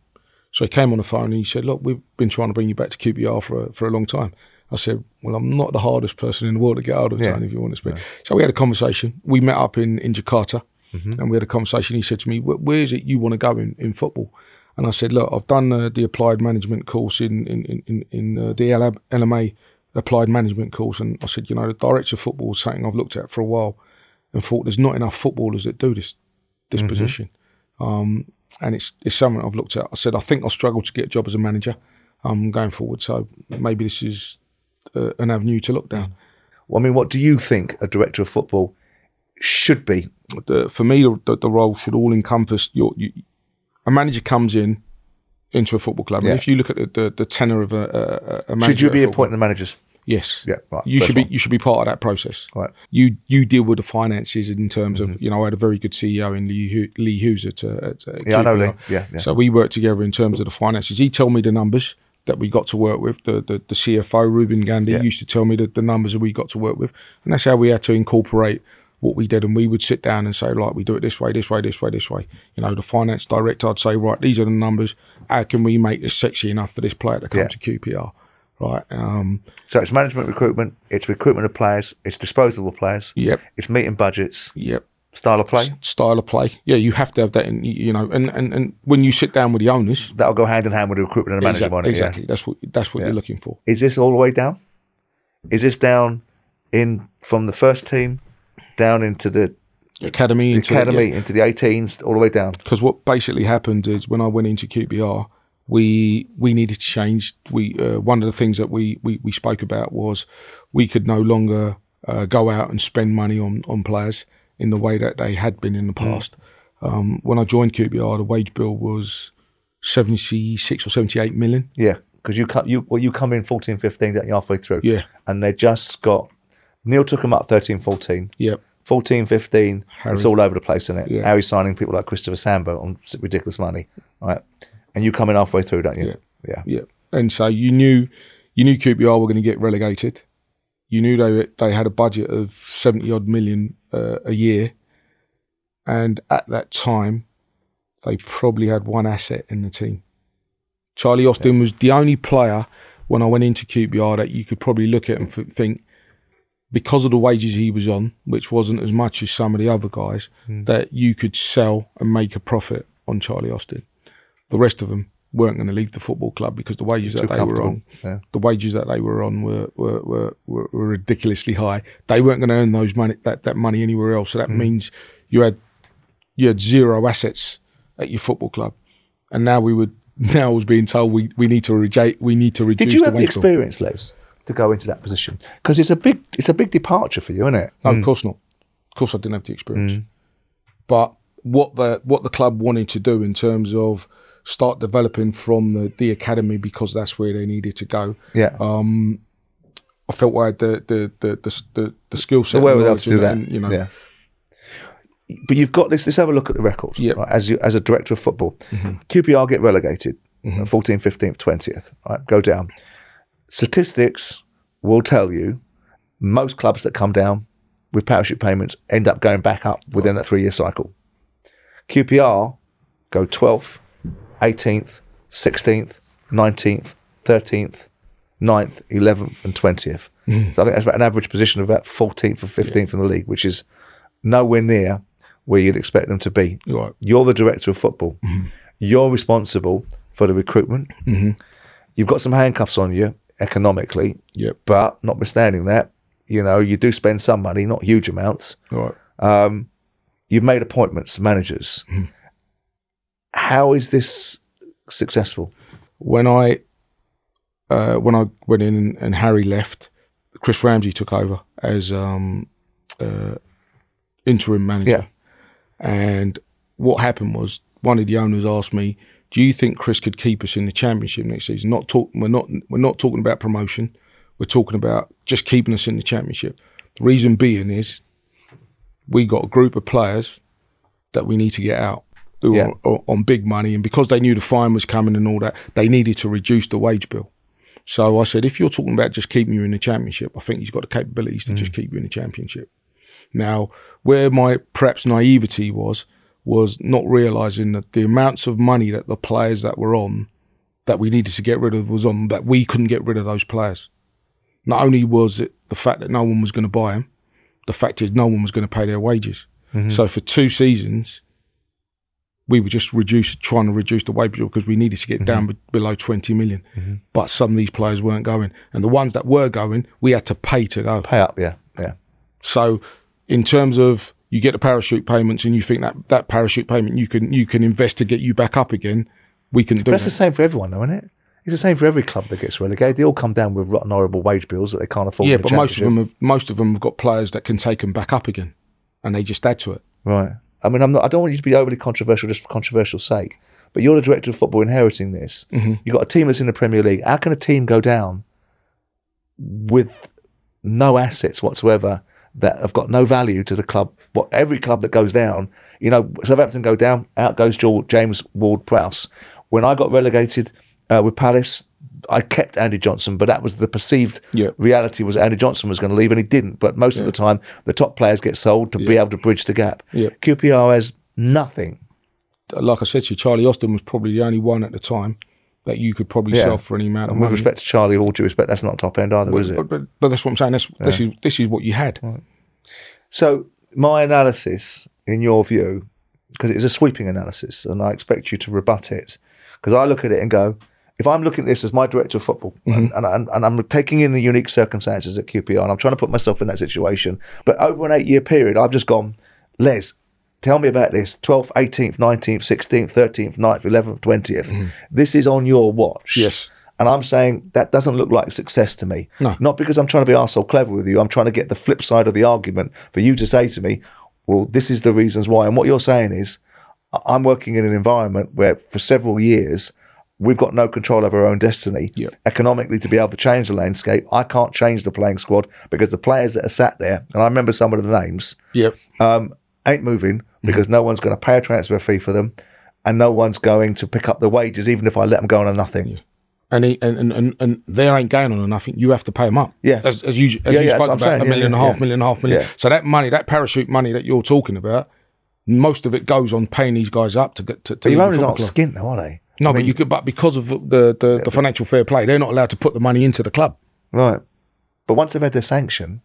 So he came on the phone and he said, "Look, we've been trying to bring you back to Q P R for a, for a long time." I said, "Well, I'm not the hardest person in the world to get out of, Tony, yeah. if you want to speak." Yeah. So we had a conversation. We met up in, in Jakarta mm-hmm. and we had a conversation. He said to me, "Where is it you want to go in, in football?" And I said, "Look, I've done uh, the applied management course in, in, in, in uh, the L M A applied management course." And I said, "You know, the director of football is something I've looked at for a while and thought there's not enough footballers that do this, this mm-hmm. position. Um, And it's it's something I've looked at. I said, I think I'll struggle to get a job as a manager um, going forward. So maybe this is uh, an avenue to look down." Well, I mean, what do you think a director of football should be? The, for me, the, the role should all encompass. Your you, a manager comes in into a football club. Yeah. And if you look at the, the, the tenor of a, a, a manager, should you be appointing the managers? Yes. Yeah. Right, you should be. One. You should be part of that process. Right. You you deal with the finances in terms mm-hmm. of, you know, I had a very good C E O in Lee Lee Hughes at, uh, at uh, yeah, I know Lee. Yeah, yeah. So we worked together in terms of the finances. He told me the numbers that we got to work with. The the, the C F O Ruben Gandhi yeah. used to tell me the, the numbers that we got to work with, and that's how we had to incorporate what we did. And we would sit down and say, like, we do it this way, this way, this way, this way. You know, the finance director, I'd say, right, these are the numbers. How can we make this sexy enough for this player to come yeah. to Q P R? Right. Um, so it's management recruitment, it's recruitment of players, it's disposable players. Yep. It's meeting budgets. Yep. Style of play. S- style of play. Yeah, you have to have that in, you know, and, and, and when you sit down with the owners, that'll go hand in hand with the recruitment and the management. Exactly. Money, exactly. Yeah. That's what that's what yeah. you're looking for. Is this all the way down? Is this down in from the first team down into the academy, the into academy, the, yeah. into the eighteens, all the way down? Because what basically happened is when I went into Q P R, We we needed to change. We uh, one of the things that we, we, we spoke about was we could no longer uh, go out and spend money on, on players in the way that they had been in the past. Yeah. Um, when I joined Q P R, the wage bill was seventy-six or seventy-eight million. Yeah, because you come you well you come in fourteen fifteen, that you're halfway through. Yeah, and they just got Neil took them up thirteen fourteen. Yep. fourteen fifteen. Harry. It's all over the place, isn't it? Yeah. Harry signing people like Christopher Sambo on ridiculous money, right? And you come in halfway through, don't you? Yeah. Yeah. yeah. And so you knew you knew Q P R were going to get relegated. You knew they they had a budget of seventy-odd million uh, a year. And at that time, they probably had one asset in the team. Charlie Austin yeah. was the only player when I went into Q P R that you could probably look at and think, because of the wages he was on, which wasn't as much as some of the other guys, mm. that you could sell and make a profit on Charlie Austin. The rest of them weren't going to leave the football club because the wages that they were on, yeah. the wages that they were on were were, were, were, were ridiculously high. They weren't going to earn those money that, that money anywhere else. So that mm. means you had you had zero assets at your football club, and now we would now I was being told we we need to reject we need to reduce. Did you have the, the experience, Les, to go into that position? Because it's a big it's a big departure for you, isn't it? No, mm. of course not. Of course I didn't have the experience. Mm. But what the what the club wanted to do in terms of start developing from the, the academy, because that's where they needed to go. Yeah. Um, I felt I had the the the the, the, the skill set. The wherewithal to do that. And, you know. Yeah. But you've got this. Let's have a look at the records. Yeah. Right? As you as a director of football, mm-hmm. Q P R get relegated, mm-hmm. fourteenth, fifteenth, twentieth. Right, go down. Statistics will tell you most clubs that come down with parachute payments end up going back up within a three-year cycle. Q P R go twelfth, eighteenth, sixteenth, nineteenth, thirteenth, ninth, eleventh and twentieth. Mm. So I think that's about an average position of about fourteenth or fifteenth yeah. in the league, which is nowhere near where you'd expect them to be. You're, right. You're the director of football. Mm-hmm. You're responsible for the recruitment. Mm-hmm. You've got some handcuffs on you economically, yep. but notwithstanding that, you know, you do spend some money, not huge amounts. Right. Um, you've made appointments, managers. Mm. How is this successful? When I uh, when I went in and Harry left, Chris Ramsey took over as um, uh, interim manager. Yeah. And what happened was, one of the owners asked me, do you think Chris could keep us in the championship next season? Not talk, we're not we're not talking about promotion. We're talking about just keeping us in the championship. The reason being is we got a group of players that we need to get out. They were yeah. on, on big money, and because they knew the fine was coming and all that, they needed to reduce the wage bill. So I said, if you're talking about just keeping you in the championship, I think he's got the capabilities to mm. just keep you in the championship. Now, where my perhaps naivety was, was not realising that the amounts of money that the players that were on, that we needed to get rid of was on, that we couldn't get rid of those players. Not only was it the fact that no one was going to buy them, the fact is no one was going to pay their wages. Mm-hmm. So for two seasons, we were just reduced, trying to reduce the wage bill because we needed to get mm-hmm. down be- below twenty million. Mm-hmm. But some of these players weren't going. And the ones that were going, we had to pay to go. Pay up, yeah, yeah. So in terms of, you get the parachute payments, and you think that that parachute payment you can you can invest to get you back up again. We can do. But that's that. The same for everyone, though, isn't it? It's the same for every club that gets relegated. They all come down with rotten, horrible wage bills that they can't afford. Yeah, but most of them have, most of them have got players that can take them back up again, and they just add to it. Right. I mean, I'm not. I don't want you to be overly controversial just for controversial's sake. But you're the director of football, inheriting this. Mm-hmm. You've got a team that's in the Premier League. How can a team go down with no assets whatsoever? That have got no value to the club. What well, every club that goes down, you know, Southampton go down, out goes James Ward-Prowse. When I got relegated uh, with Palace, I kept Andy Johnson, but that was the perceived yeah. reality was Andy Johnson was going to leave, and he didn't. But most yeah. of the time, the top players get sold to yeah. be able to bridge the gap. Yeah. Q P R has nothing. Like I said to you, Charlie Austin was probably the only one at the time that you could probably yeah. sell for any amount of and money. With respect to Charlie, all due respect, that's not top end either, well, is it? But, but, but that's what I'm saying. That's, yeah. This is this is what you had. Right. So my analysis, in your view, because it is a sweeping analysis, and I expect you to rebut it, because I look at it and go, if I'm looking at this as my director of football, mm-hmm. and, and, and I'm taking in the unique circumstances at Q P R, and I'm trying to put myself in that situation, but over an eight-year period, I've just gone, Les, tell me about this, twelfth, eighteenth, nineteenth, sixteenth, thirteenth, ninth, eleventh, twentieth. Mm. This is on your watch. Yes. And I'm saying that doesn't look like success to me. No. Not because I'm trying to be arsehole clever with you. I'm trying to get the flip side of the argument for you to say to me, well, this is the reasons why. And what you're saying is, I'm working in an environment where for several years, we've got no control over our own destiny. Yep. Economically, to be able to change the landscape, I can't change the playing squad because the players that are sat there, and I remember some of the names, yep. um, ain't moving. Because no one's going to pay a transfer fee for them, and no one's going to pick up the wages, even if I let them go on a nothing. Yeah. And, he, and and and they ain't going on a nothing. You have to pay them up. Yeah, as, as you as yeah, you yeah, spoke about saying. a million yeah, and a half, yeah. million and a half, million. Yeah. So that money, that parachute money that you're talking about, most of it goes on paying these guys up to get to. to the owners aren't skint though, are they? No, I mean, but you could, but because of the, the, the financial fair play, they're not allowed to put the money into the club. Right, but once they've had their sanction,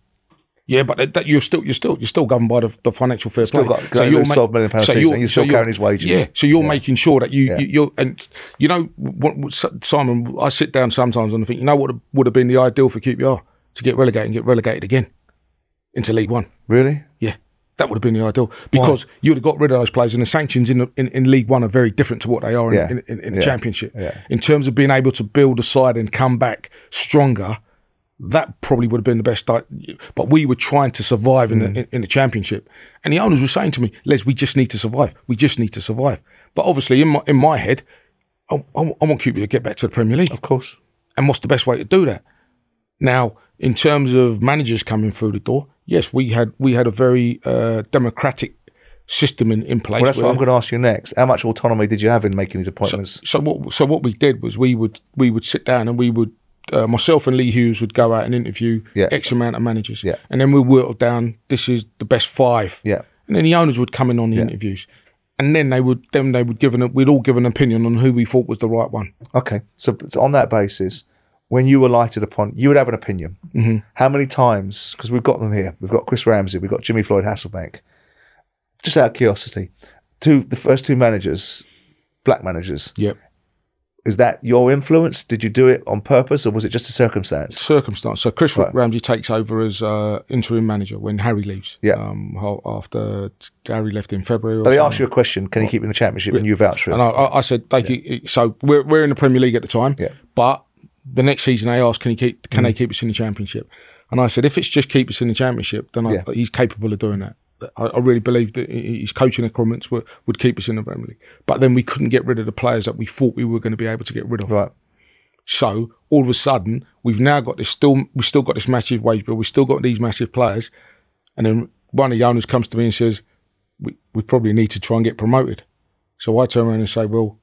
yeah, but that, you're still, you're still, you're still governed by the, the financial fair still play. Got, so you're twelve million pounds, so you're, and you're still so carrying his wages. Yeah, so you're yeah. making sure that you, yeah. you, you're, and you know, what, Simon, I sit down sometimes and I think, you know, what would have been the ideal for Q P R to get relegated and get relegated again into League One. Really? Yeah. That would have been the ideal, because Why? you would have got rid of those players, and the sanctions in, in, in League One are very different to what they are in, yeah. in, in, in the yeah. Championship. Yeah. In terms of being able to build a side and come back stronger, that probably would have been the best. But we were trying to survive in, mm. the, in, in the Championship. And the owners were saying to me, Les, we just need to survive. We just need to survive. But obviously, in my, in my head, I, I, I want Q P R to get back to the Premier League. Of course. And what's the best way to do that? Now, in terms of managers coming through the door, yes, we had we had a very uh, democratic system in, in place. Well, that's what I'm going to ask you next. How much autonomy did you have in making these appointments? So, so what so what we did was we would we would sit down and we would uh, myself and Lee Hughes would go out and interview yeah. X amount of managers, yeah. and then we whittled down. This is the best five, yeah. and then the owners would come in on the yeah. interviews, and then they would then they would give an we'd all give an opinion on who we thought was the right one. Okay, so, so on that basis, when you were lighted upon, you would have an opinion. Mm-hmm. How many times, because we've got them here, we've got Chris Ramsey, we've got Jimmy Floyd Hasselbank, just out of curiosity, two, the first two managers, black managers. Yep. Is that your influence? Did you do it on purpose, or was it just a circumstance? Circumstance. So Chris right. Ramsey takes over as uh, interim manager when Harry leaves. Yeah. Um, after Harry left in February. Or but they something. asked you a question: can he keep in the Championship? Yeah. And you vouched for it. And I, I said, they yeah. could, so we're we're in the Premier League at the time. Yeah. But the next season, they asked, "Can he keep? Can mm. they keep us in the Championship?" And I said, "If it's just keep us in the Championship, then I, yeah. he's capable of doing that. I, I really believe that his coaching requirements would, would keep us in the Premier League." But then we couldn't get rid of the players that we thought we were going to be able to get rid of. Right. So all of a sudden, we've now got this. Still, we still got this massive wage bill. We still got these massive players. And then one of the owners comes to me and says, "We we probably need to try and get promoted." So I turn around and say, "Well,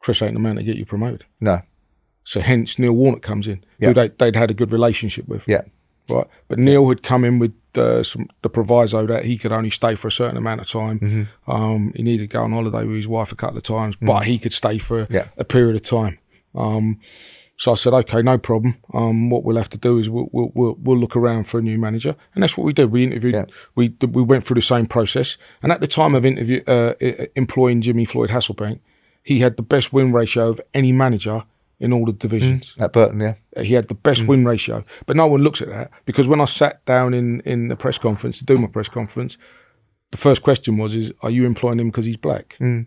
Chris ain't the man to get you promoted." No. So hence Neil Warnock comes in, yeah. who they, they'd had a good relationship with. Yeah, right. But Neil had come in with uh, some, the proviso that he could only stay for a certain amount of time. Mm-hmm. Um, he needed to go on holiday with his wife a couple of times, mm-hmm. but he could stay for yeah. a period of time. Um, so I said, okay, no problem. Um, what we'll have to do is we'll, we'll we'll we'll look around for a new manager, and that's what we did. We interviewed, yeah. we we went through the same process, and at the time of interview uh, employing Jimmy Floyd Hasselbank, he had the best win ratio of any manager in all the divisions. Mm, at Burton, yeah. He had the best mm. win ratio. But no one looks at that, because when I sat down in, in the press conference to do my press conference, the first question was, is, are you employing him because he's black? Mm.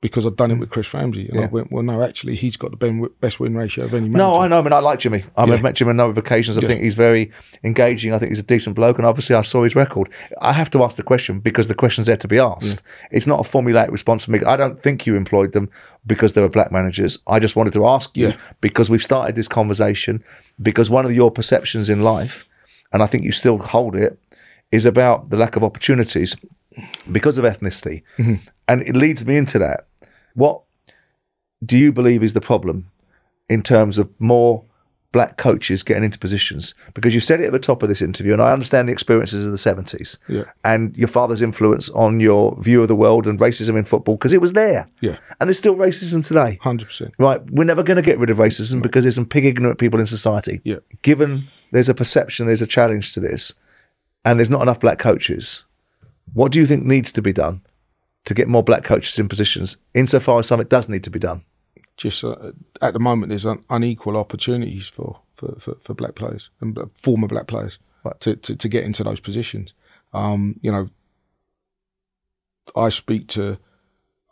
Because I'd done it with Chris Ramsey. And yeah. I went, well, no, actually, he's got the best win ratio of any manager. No, I know. I mean, I like Jimmy. I mean, yeah. I've met Jimmy on a number of occasions. I yeah. think he's very engaging. I think he's a decent bloke. And obviously, I saw his record. I have to ask the question because the question's there to be asked. Yeah. It's not a formulaic response for me. I don't think you employed them because they were black managers. I just wanted to ask you yeah. because we've started this conversation, because one of your perceptions in life, and I think you still hold it, is about the lack of opportunities because of ethnicity. Mm-hmm. And it leads me into that. What do you believe is the problem in terms of more black coaches getting into positions? Because you said it at the top of this interview, and I understand the experiences of the seventies yeah. and your father's influence on your view of the world and racism in football, because it was there. Yeah. And there's still racism today. one hundred percent. Right. We're never going to get rid of racism because there's some pig ignorant people in society. Yeah. Given there's a perception, there's a challenge to this, and there's not enough black coaches, what do you think needs to be done to get more black coaches in positions, insofar as something does need to be done? Just uh, at the moment, there's un- unequal opportunities for, for, for, for black players and former black players right. to, to, to get into those positions. Um, you know, I speak to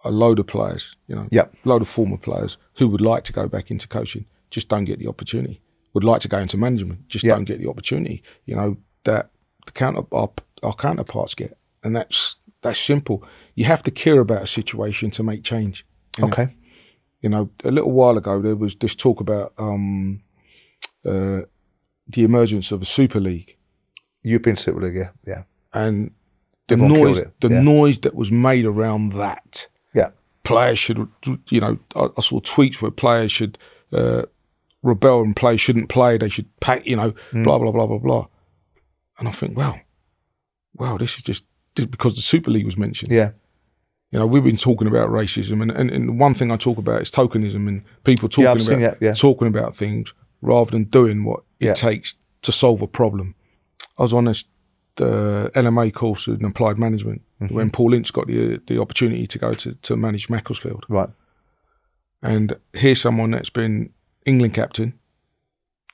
a load of players, you know, yep. a load of former players who would like to go back into coaching, just don't get the opportunity. Would like to go into management, just yep. don't get the opportunity. You know, that the counter our, our counterparts get, and that's that's simple. You have to care about a situation to make change. You know? Okay. You know, a little while ago, there was this talk about um, uh, the emergence of a Super League. European Super League, yeah. yeah. And the noise, the yeah. noise that was made around that. Yeah. Players should, you know, I, I saw tweets where players should uh, rebel and play, shouldn't play, they should pack, you know, mm. blah, blah, blah, blah, blah. And I think, wow, wow, this is just because the Super League was mentioned. Yeah. You know, we've been talking about racism, and, and, and one thing I talk about is tokenism and people talking yeah, about seen that, yeah. talking about things rather than doing what it yeah. takes to solve a problem. I was on this uh, L M A course in applied management mm-hmm. when Paul Ince got the the opportunity to go to, to manage Macclesfield. Right. And here's someone that's been England captain,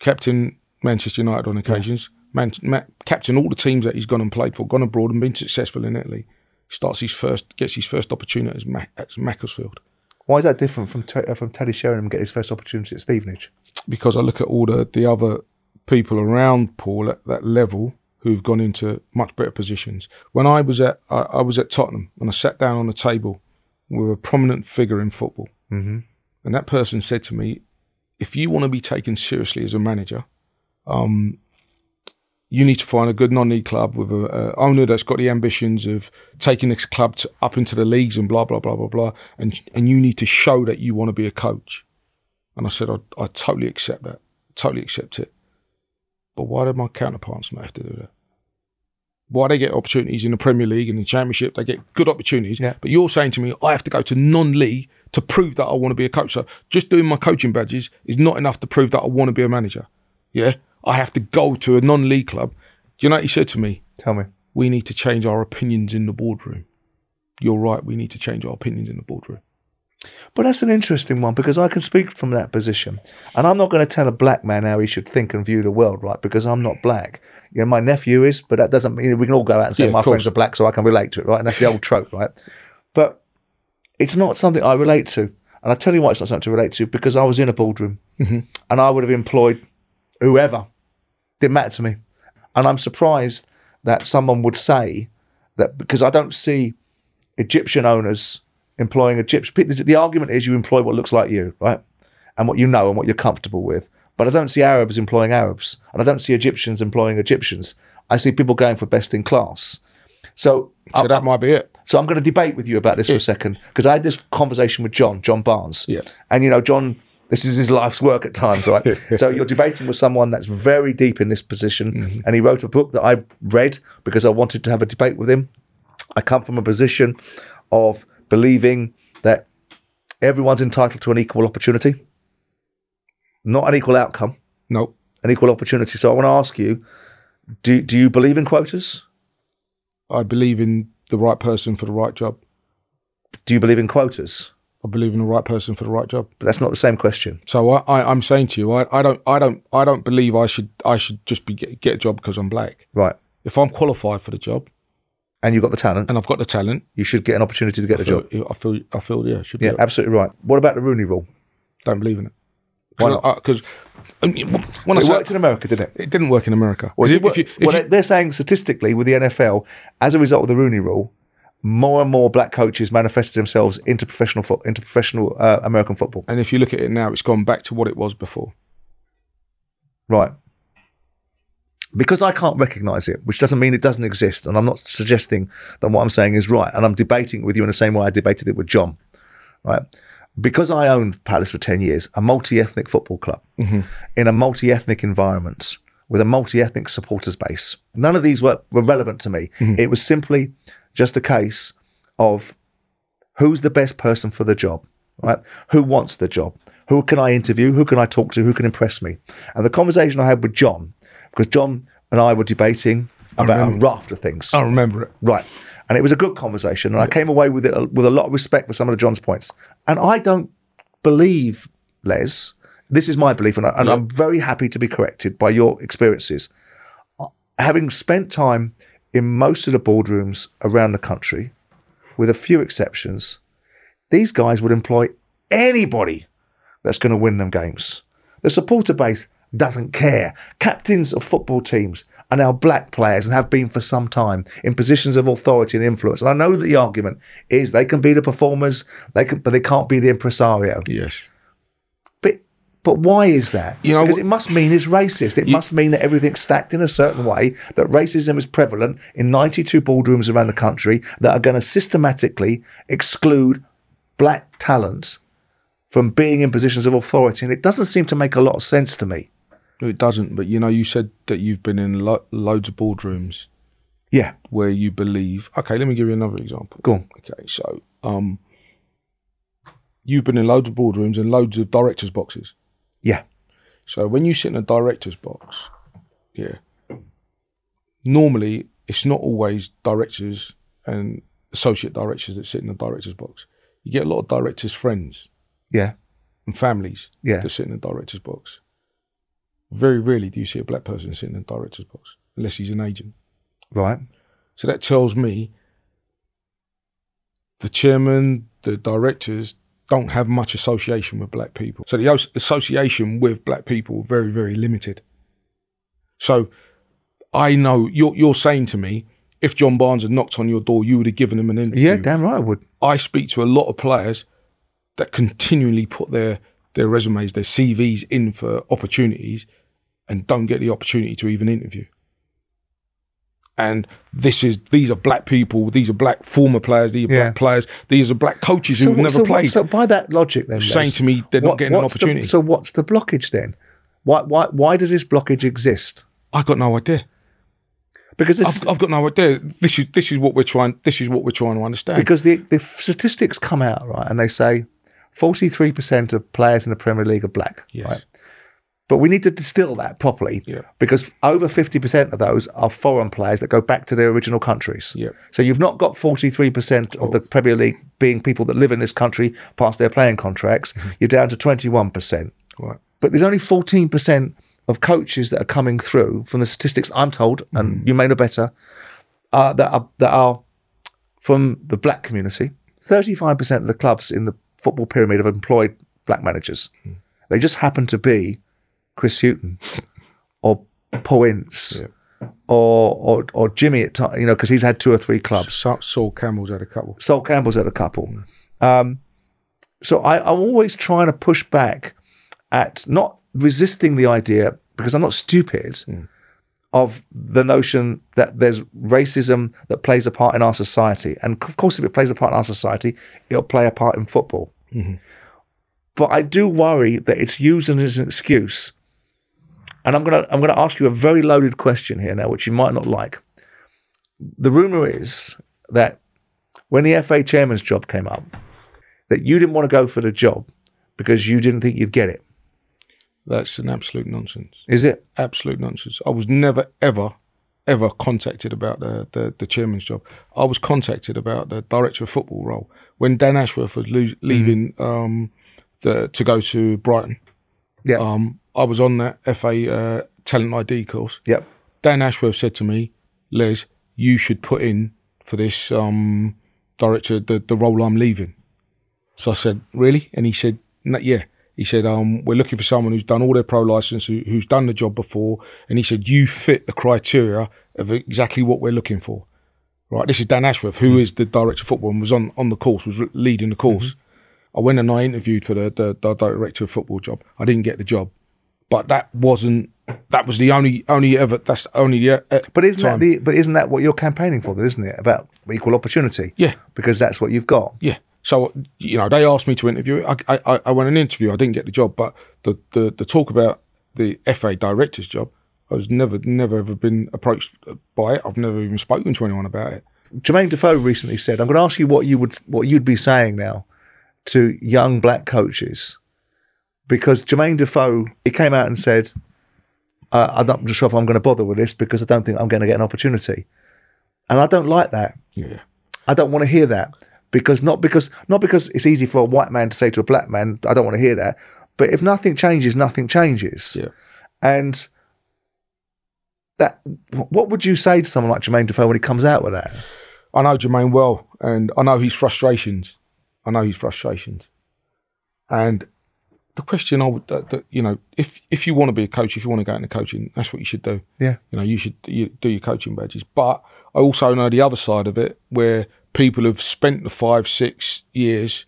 captain Manchester United on occasions, yeah. man, ma- captain all the teams that he's gone and played for, gone abroad and been successful in Italy. Starts his first, gets his first opportunity at Ma- Macclesfield. Why is that different from ter- from Teddy Sheringham getting his first opportunity at Stevenage? Because I look at all the, the other people around Paul at that level who've gone into much better positions. When I was at I, I was at Tottenham and I sat down on a table with a prominent figure in football, mm-hmm. and that person said to me, "If you want to be taken seriously as a manager, um." you need to find a good non-league club with an owner that's got the ambitions of taking this club to, up into the leagues and blah, blah, blah, blah, blah. And and you need to show that you want to be a coach." And I said, I, I totally accept that. Totally accept it. But why do my counterparts not have to do that? Why they get opportunities in the Premier League and the Championship? They get good opportunities. Yeah. But you're saying to me, I have to go to non-league to prove that I want to be a coach. So just doing my coaching badges is not enough to prove that I want to be a manager. Yeah? I have to go to a non-league club. Do you know what he said to me? Tell me. "We need to change our opinions in the boardroom." You're right, we need to change our opinions in the boardroom. But that's an interesting one, because I can speak from that position. And I'm not going to tell a black man how he should think and view the world, right? Because I'm not black. You know, my nephew is, but that doesn't mean we can all go out and say, yeah, my friends are black, so I can relate to it, right? And that's the old trope, right? But it's not something I relate to. And I tell you why it's not something to relate to, because I was in a boardroom mm-hmm. and I would have employed whoever. Didn't matter to me. And I'm surprised that someone would say that, because I don't see Egyptian owners employing Egyptian. The argument is you employ what looks like you, right? And what you know and what you're comfortable with. But I don't see Arabs employing Arabs. And I don't see Egyptians employing Egyptians. I see people going for best in class. So, so I, that might be it. So I'm going to debate with you about this yeah. for a second, because I had this conversation with John, John Barnes. Yeah. And, you know, John... this is his life's work at times, right? So you're debating with someone that's very deep in this position. Mm-hmm. And he wrote a book that I read because I wanted to have a debate with him. I come from a position of believing that everyone's entitled to an equal opportunity, not an equal outcome. No. Nope. An equal opportunity. So I want to ask you, do, do you believe in quotas? I believe in the right person for the right job. Do you believe in quotas? I believe in the right person for the right job. But that's not the same question. So I, I, I'm saying to you, I, I don't, I don't, I don't believe I should, I should just be get, get a job because I'm black. Right. If I'm qualified for the job, and you've got the talent, and I've got the talent, you should get an opportunity to get I the feel, job. I feel, I feel, yeah, should be. Yeah, up. Absolutely right. What about the Rooney Rule? Don't believe in it. Why not? Because when it I worked in America, didn't it? It didn't work in America. Well, if, if you, if well you, they're saying statistically with the N F L, as a result of the Rooney Rule, more and more black coaches manifested themselves into professional fo- into professional uh, American football. And if you look at it now, it's gone back to what it was before. Right. Because I can't recognise it, which doesn't mean it doesn't exist, and I'm not suggesting that what I'm saying is right, and I'm debating it with you in the same way I debated it with John. Right. Because I owned Palace for ten years, a multi-ethnic football club, mm-hmm. in a multi-ethnic environment, with a multi-ethnic supporters base. None of these were, were relevant to me. Mm-hmm. It was simply... just a case of who's the best person for the job, right? Who wants the job? Who can I interview? Who can I talk to? Who can impress me? And the conversation I had with John, because John and I were debating about a raft of things. I remember it. Right. And it was a good conversation. And yeah. I came away with it with a lot of respect for some of the John's points. And I don't believe, Les, this is my belief, and, I, and yeah. I'm very happy to be corrected by your experiences. Having spent time in most of the boardrooms around the country, with a few exceptions, these guys would employ anybody that's going to win them games. The supporter base doesn't care. Captains of football teams are now black players and have been for some time in positions of authority and influence. And I know that the argument is they can be the performers, they can, but they can't be the impresario. Yes. But why is that? You know, because it must mean it's racist. It you, must mean that everything's stacked in a certain way, that racism is prevalent in ninety-two boardrooms around the country that are going to systematically exclude black talent from being in positions of authority. And it doesn't seem to make a lot of sense to me. It doesn't. But, you know, you said that you've been in lo- loads of boardrooms Yeah. Where you believe... Okay, let me give you another example. Go on. Okay, so um, you've been in loads of boardrooms and loads of directors' boxes. Yeah. So when you sit in a director's box, yeah, normally it's not always directors and associate directors that sit in the director's box. You get a lot of directors' friends. Yeah. And families yeah. that sit in the director's box. Very rarely do you see a black person sitting in the director's box, unless he's an agent. Right. So that tells me the chairman, the directors don't have much association with black people. So the association with black people is very, very limited. So I know you're, you're saying to me, if John Barnes had knocked on your door, you would have given him an interview. Yeah, damn right I would. I speak to a lot of players that continually put their, their resumes, their C Vs in for opportunities and don't get the opportunity to even interview. And this is these are black people, these are black former players, these are yeah. black players, these are black coaches so who've what, never so played. What, so by that logic then, Les, saying to me they're what, not getting an opportunity. The, so what's the blockage then? Why why why does this blockage exist? I got no idea. Because I've, I've got no idea. This is this is what we're trying. This is what we're trying to understand. Because the, the statistics come out right, and they say forty-three percent of players in the Premier League are black. Yes. Right? But we need to distill that properly yeah. because over fifty percent of those are foreign players that go back to their original countries. Yeah. So you've not got forty-three percent of the Premier League being people that live in this country past their playing contracts. Mm-hmm. You're down to twenty-one percent. Right. But there's only fourteen percent of coaches that are coming through from the statistics I'm told, mm-hmm. and you may know better, uh, that are, that are from the black community. thirty-five percent of the clubs in the football pyramid have employed black managers. Mm-hmm. They just happen to be Chris Hughton, or Paul Ince, yeah. or, or or Jimmy at times, you know, because he's had two or three clubs. Sol, Sol Campbell's had a couple. Sol Campbell's had a couple. Um, so I, I'm always trying to push back at not resisting the idea, because I'm not stupid, mm. of the notion that there's racism that plays a part in our society. And of course, if it plays a part in our society, it'll play a part in football. Mm-hmm. But I do worry that it's used as an excuse. And I'm gonna I'm gonna ask you a very loaded question here now, which you might not like. The rumor is that when the F A chairman's job came up, that you didn't want to go for the job because you didn't think you'd get it. That's an absolute nonsense. Is it? Absolute nonsense. I was never, ever, ever contacted about the the, the chairman's job. I was contacted about the director of football role when Dan Ashworth was lo- leaving mm-hmm. um, the, to go to Brighton. Yeah. Um, I was on that F A uh, talent I D course. Yep. Dan Ashworth said to me, Les, you should put in for this um, director, the, the role I'm leaving. So I said, really? And he said, no, yeah. He said, um, we're looking for someone who's done all their pro license, who, who's done the job before. And he said, you fit the criteria of exactly what we're looking for. Right. This is Dan Ashworth, who mm-hmm. is the director of football and was on, on the course, was re- leading the course. Mm-hmm. I went and I interviewed for the, the, the director of football job. I didn't get the job. But that wasn't. That was the only, only ever. That's the only. Uh, but isn't time. that the? But isn't that what you're campaigning for? Then isn't it about equal opportunity? Yeah, because that's what you've got. Yeah. So you know, they asked me to interview. I I, I went an interview. I didn't get the job. But the, the, the talk about the F A director's job, I was never never ever been approached by it. I've never even spoken to anyone about it. Jermaine Defoe recently said, "I'm going to ask you what you would what you'd be saying now to young black coaches." Because Jermaine Defoe, he came out and said, uh, I'm not sure if I'm going to bother with this because I don't think I'm going to get an opportunity. And I don't like that. Yeah, I don't want to hear that. Because not because not because it's easy for a white man to say to a black man, I don't want to hear that. But if nothing changes, nothing changes. Yeah. And that, what would you say to someone like Jermaine Defoe when he comes out with that? I know Jermaine well, and I know his frustrations. I know his frustrations. And... The question I would, uh, the, you know, if if you want to be a coach, if you want to go into coaching, that's what you should do. Yeah, you know, you should you, do your coaching badges. But I also know the other side of it, where people have spent the five, six years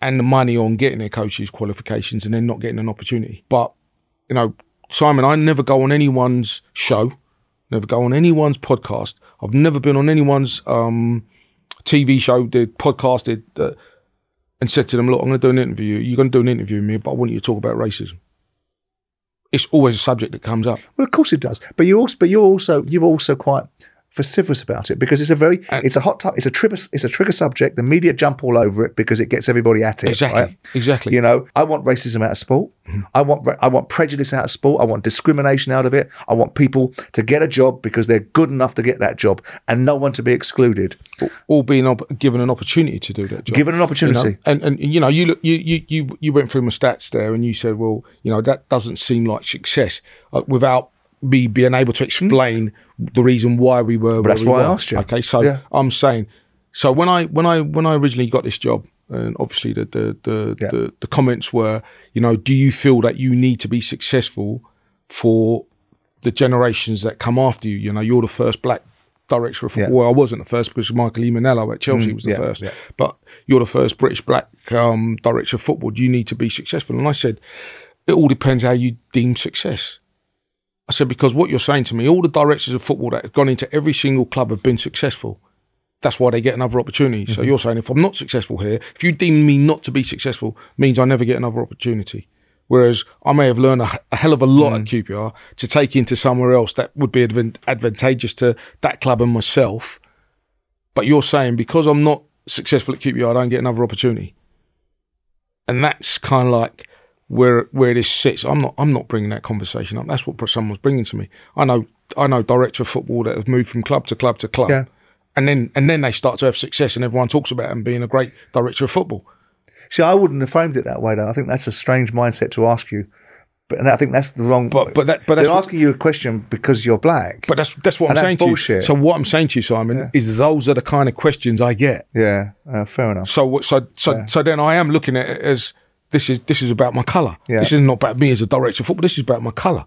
and the money on getting their coaches' qualifications, and then not getting an opportunity. But you know, Simon, I never go on anyone's show, never go on anyone's podcast. I've never been on anyone's um, T V show, did podcast, did. Uh, And said to them, look, I'm going to do an interview. You're going to do an interview with me, but I want you to talk about racism. It's always a subject that comes up. Well, of course it does. But you also, but you're also, you're also quite vociferous about it because it's a very, and it's a hot, it's a trigger, it's a trigger subject. The media jump all over it because it gets everybody at it. Exactly, right? exactly. You know, I want racism out of sport. Mm-hmm. I want, I want prejudice out of sport. I want discrimination out of it. I want people to get a job because they're good enough to get that job, and no one to be excluded. All being op- given an opportunity to do that job. Given an opportunity, you know? and and you know, you look, you you you you went through my stats there, and you said, well, you know, that doesn't seem like success uh, without me being able to explain mm. the reason why we were. But that's why I asked you. Okay, so yeah. I'm saying, so when I when I when I originally got this job, and obviously the the the, yeah. the the comments were, you know, do you feel that you need to be successful for the generations that come after you? You know, you're the first black director of football. Yeah. Well, I wasn't the first because Michael E. Manello at Chelsea mm, was the yeah, first, yeah. but you're the first British black um, director of football. Do you need to be successful? And I said, it all depends how you deem success. I said, because what you're saying to me, all the directors of football that have gone into every single club have been successful. That's why they get another opportunity. Mm-hmm. So you're saying if I'm not successful here, if you deem me not to be successful, means I never get another opportunity. Whereas I may have learned a, a hell of a lot mm. at Q P R to take into somewhere else that would be adv- advantageous to that club and myself. But you're saying because I'm not successful at Q P R, I don't get another opportunity. And that's kind of like where where this sits. I'm not I'm not bringing that conversation up. That's what someone's bringing to me. I know I know director of football that have moved from club to club to club, yeah. and then and then they start to have success, and everyone talks about them being a great director of football. See, I wouldn't have framed it that way, though. I think that's a strange mindset to ask you, but and I think that's the wrong. But but that but that's they're asking you a question because you're black. But that's that's what I'm that's saying bullshit. to you. So what I'm saying to you, Simon, yeah. is those are the kind of questions I get. Yeah, uh, fair enough. So so so yeah. so then I am looking at it as this is this is about my colour. Yeah. This is not about me as a director of football. This is about my colour.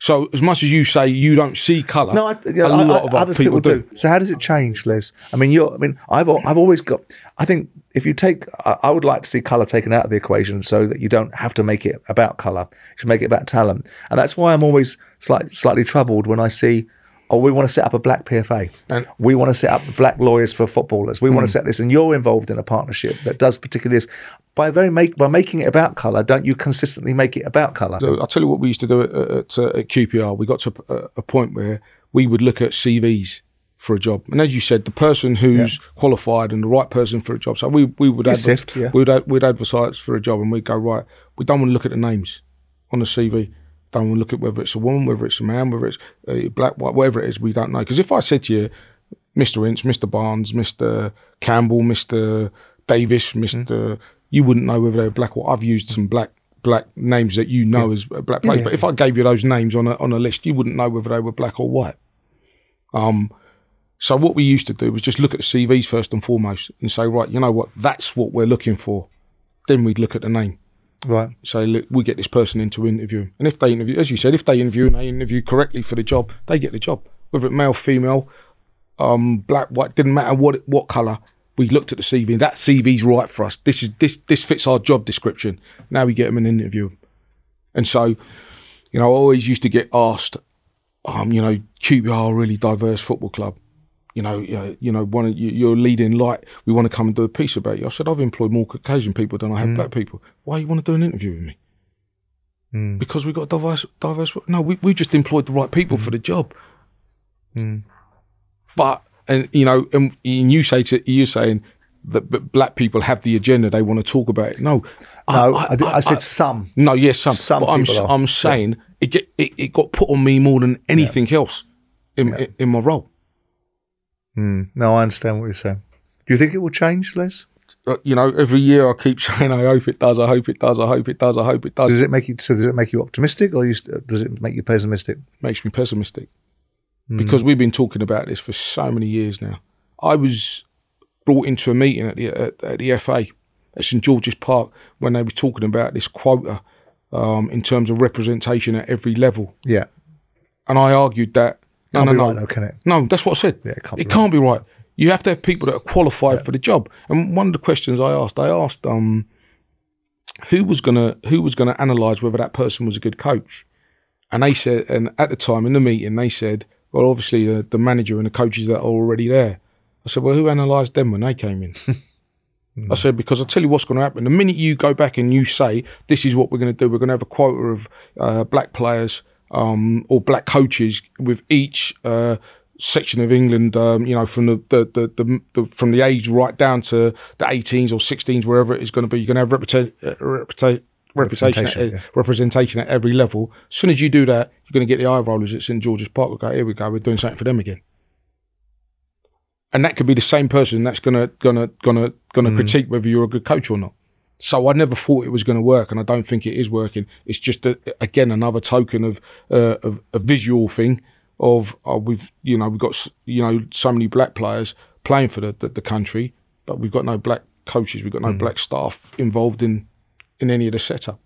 So as much as you say you don't see colour, no, I, you know, a I, lot I, of other people, people do. do. So how does it change, Les? I mean, you're. I mean, I've I've always got. I think if you take, I, I would like to see colour taken out of the equation so that you don't have to make it about colour. You should make it about talent, and that's why I'm always slight, slightly troubled when I see, oh, we want to set up a black P F A, and we want to set up black lawyers for footballers. We mm. want to set this, and you're involved in a partnership that does particularly this. By very make by making it about colour, don't you consistently make it about colour? I'll tell you what we used to do at, at, at Q P R. We got to a, a point where we would look at C Vs for a job, and as you said, the person who's yeah. qualified and the right person for a job. So we we would adver- sift, yeah. we'd we'd advertise for a job, and we'd go, right, we don't want to look at the names on the C V. Don't want to look at whether it's a woman, whether it's a man, whether it's uh, black, white, whatever it is. We don't know, because if I said to you, Mister Ince, Mister Barnes, Mister Campbell, Mister Davis, Mister Mm. you wouldn't know whether they were black or I've used some black black names that you know yeah. as black players. Yeah, but yeah. if I gave you those names on a on a list, you wouldn't know whether they were black or white. Um, so what we used to do was just look at the C Vs first and foremost and say, right, you know what, that's what we're looking for. Then we'd look at the name. Right. So look, we get this person in to interview, and if they interview, as you said, if they interview and they interview correctly for the job, they get the job. Whether it's male, female, um, black, white, didn't matter what what colour. We looked at the C V. That C V's right for us. This is this this fits our job description. Now we get them an interview, and so, you know, I always used to get asked, um, you know, Q P R really diverse football club. You know, uh, you know, one of you, you're leading light. We want to come and do a piece about you. I said, I've employed more Caucasian people than I have mm. black people. Why you want to do an interview with me? Mm. Because we got diverse, diverse. No, we we just employed the right people mm. for the job. Mm. But and you know, and, and you say to you saying that but black people have the agenda. They want to talk about it. No, no, I, I, I, I said I, some. No, yes, yeah, some. Some. But I'm are. I'm saying yeah. it get it, it got put on me more than anything yeah. else in, yeah. in in my role. Mm. No, I understand what you're saying. Do you think it will change, Les? Uh, you know, every year I keep saying, I hope it does, I hope it does, I hope it does, I hope it does. Does it make you, so does it make you optimistic or you, does it make you pessimistic? Makes me pessimistic. Mm. Because we've been talking about this for so many years now. I was brought into a meeting at the, at, at the F A at St George's Park when they were talking about this quota um, in terms of representation at every level. Yeah. And I argued that Can't no, no, be right, no. Though, can it? No, that's what I said. Yeah, it can't, it be, can't right. be right. You have to have people that are qualified yeah. for the job. And one of the questions I asked, I asked um, who was gonna who was gonna analyse whether that person was a good coach, and they said, and at the time in the meeting they said, well, obviously the, the manager and the coaches that are already there. I said, well, who analysed them when they came in? mm. I said, because I tell you what's going to happen. The minute you go back and you say this is what we're going to do, we're going to have a quota of uh, black players. Um, or black coaches with each uh, section of England, um, you know, from the, the, the, the, the from the age right down to the eighteens or sixteens, wherever it is going to be, you're going to have reputation. Uh, reputa- Reputation, representation, at, yeah. representation at every level. As soon as you do that, you're going to get the eye rollers at Saint George's Park. We go, here we go, we're doing something for them again. And that could be the same person that's going to gonna gonna gonna mm. critique whether you're a good coach or not. So I never thought it was going to work, and I don't think it is working. It's just a, again another token of uh, of a visual thing of uh, we've you know we've got you know so many black players playing for the the, the country, but we've got no black coaches, we've got no mm. black staff involved in. in any of the setup.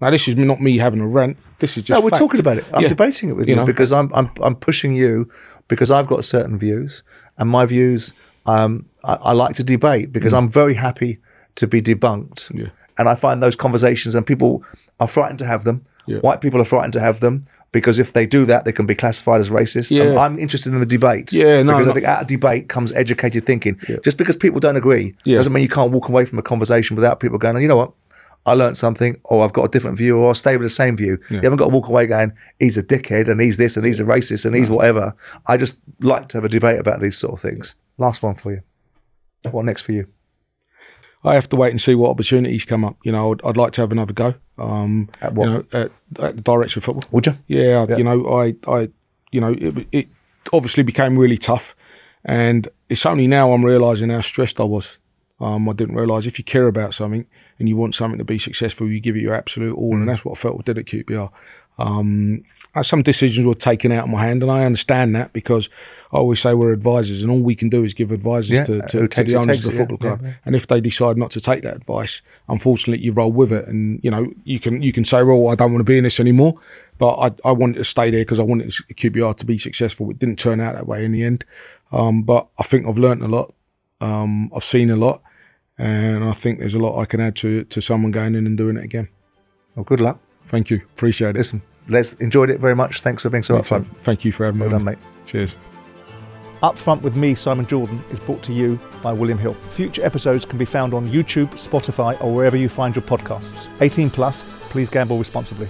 Now, this is not me having a rant. This is just. No, we're fact. talking about it. I'm yeah. debating it with you, you know? because I'm I'm I'm pushing you because I've got certain views, and my views um I, I like to debate because mm. I'm very happy to be debunked, yeah. and I find those conversations and people are frightened to have them. Yeah. White people are frightened to have them because if they do that, they can be classified as racist. Yeah. I'm, I'm interested in the debate yeah, no, because no. I think out of debate comes educated thinking. Yeah. Just because people don't agree yeah. doesn't mean you can't walk away from a conversation without people going, oh, you know what, I learned something, or I've got a different view, or I'll stay with the same view. Yeah. You haven't got to walk away going, he's a dickhead and he's this and he's a racist and he's no. whatever. I just like to have a debate about these sort of things. Last one for you. What next for you? I have to wait and see what opportunities come up. You know, I'd, I'd like to have another go. Um, at what? You know, at, at the direction of football. Would you? Yeah, yeah. You know, I, I, you know, it, it obviously became really tough, and it's only now I'm realising how stressed I was. Um, I didn't realise if you care about something and you want something to be successful, you give it your absolute all, mm. and that's what I felt I did at Q P R. Um, some decisions were taken out of my hand, and I understand that because I always say we're advisors, and all we can do is give advices yeah, to, to, to the owners of the it, football yeah, club. Yeah, yeah. And if they decide not to take that advice, unfortunately, you roll with it. And you know, you can you can say, "Well, I don't want to be in this anymore," but I I wanted to stay there because I wanted Q P R to be successful. It didn't turn out that way in the end, um, but I think I've learnt a lot. Um, I've seen a lot, and I think there's a lot I can add to to someone going in and doing it again. Well, good luck. Thank you. Appreciate it. Listen, Les, enjoyed it very much. Thanks for being so upfront. Thank you for having me. Well done, mate. Cheers. Upfront with me, Simon Jordan, is brought to you by William Hill. Future episodes can be found on YouTube, Spotify, or wherever you find your podcasts. eighteen plus, please gamble responsibly.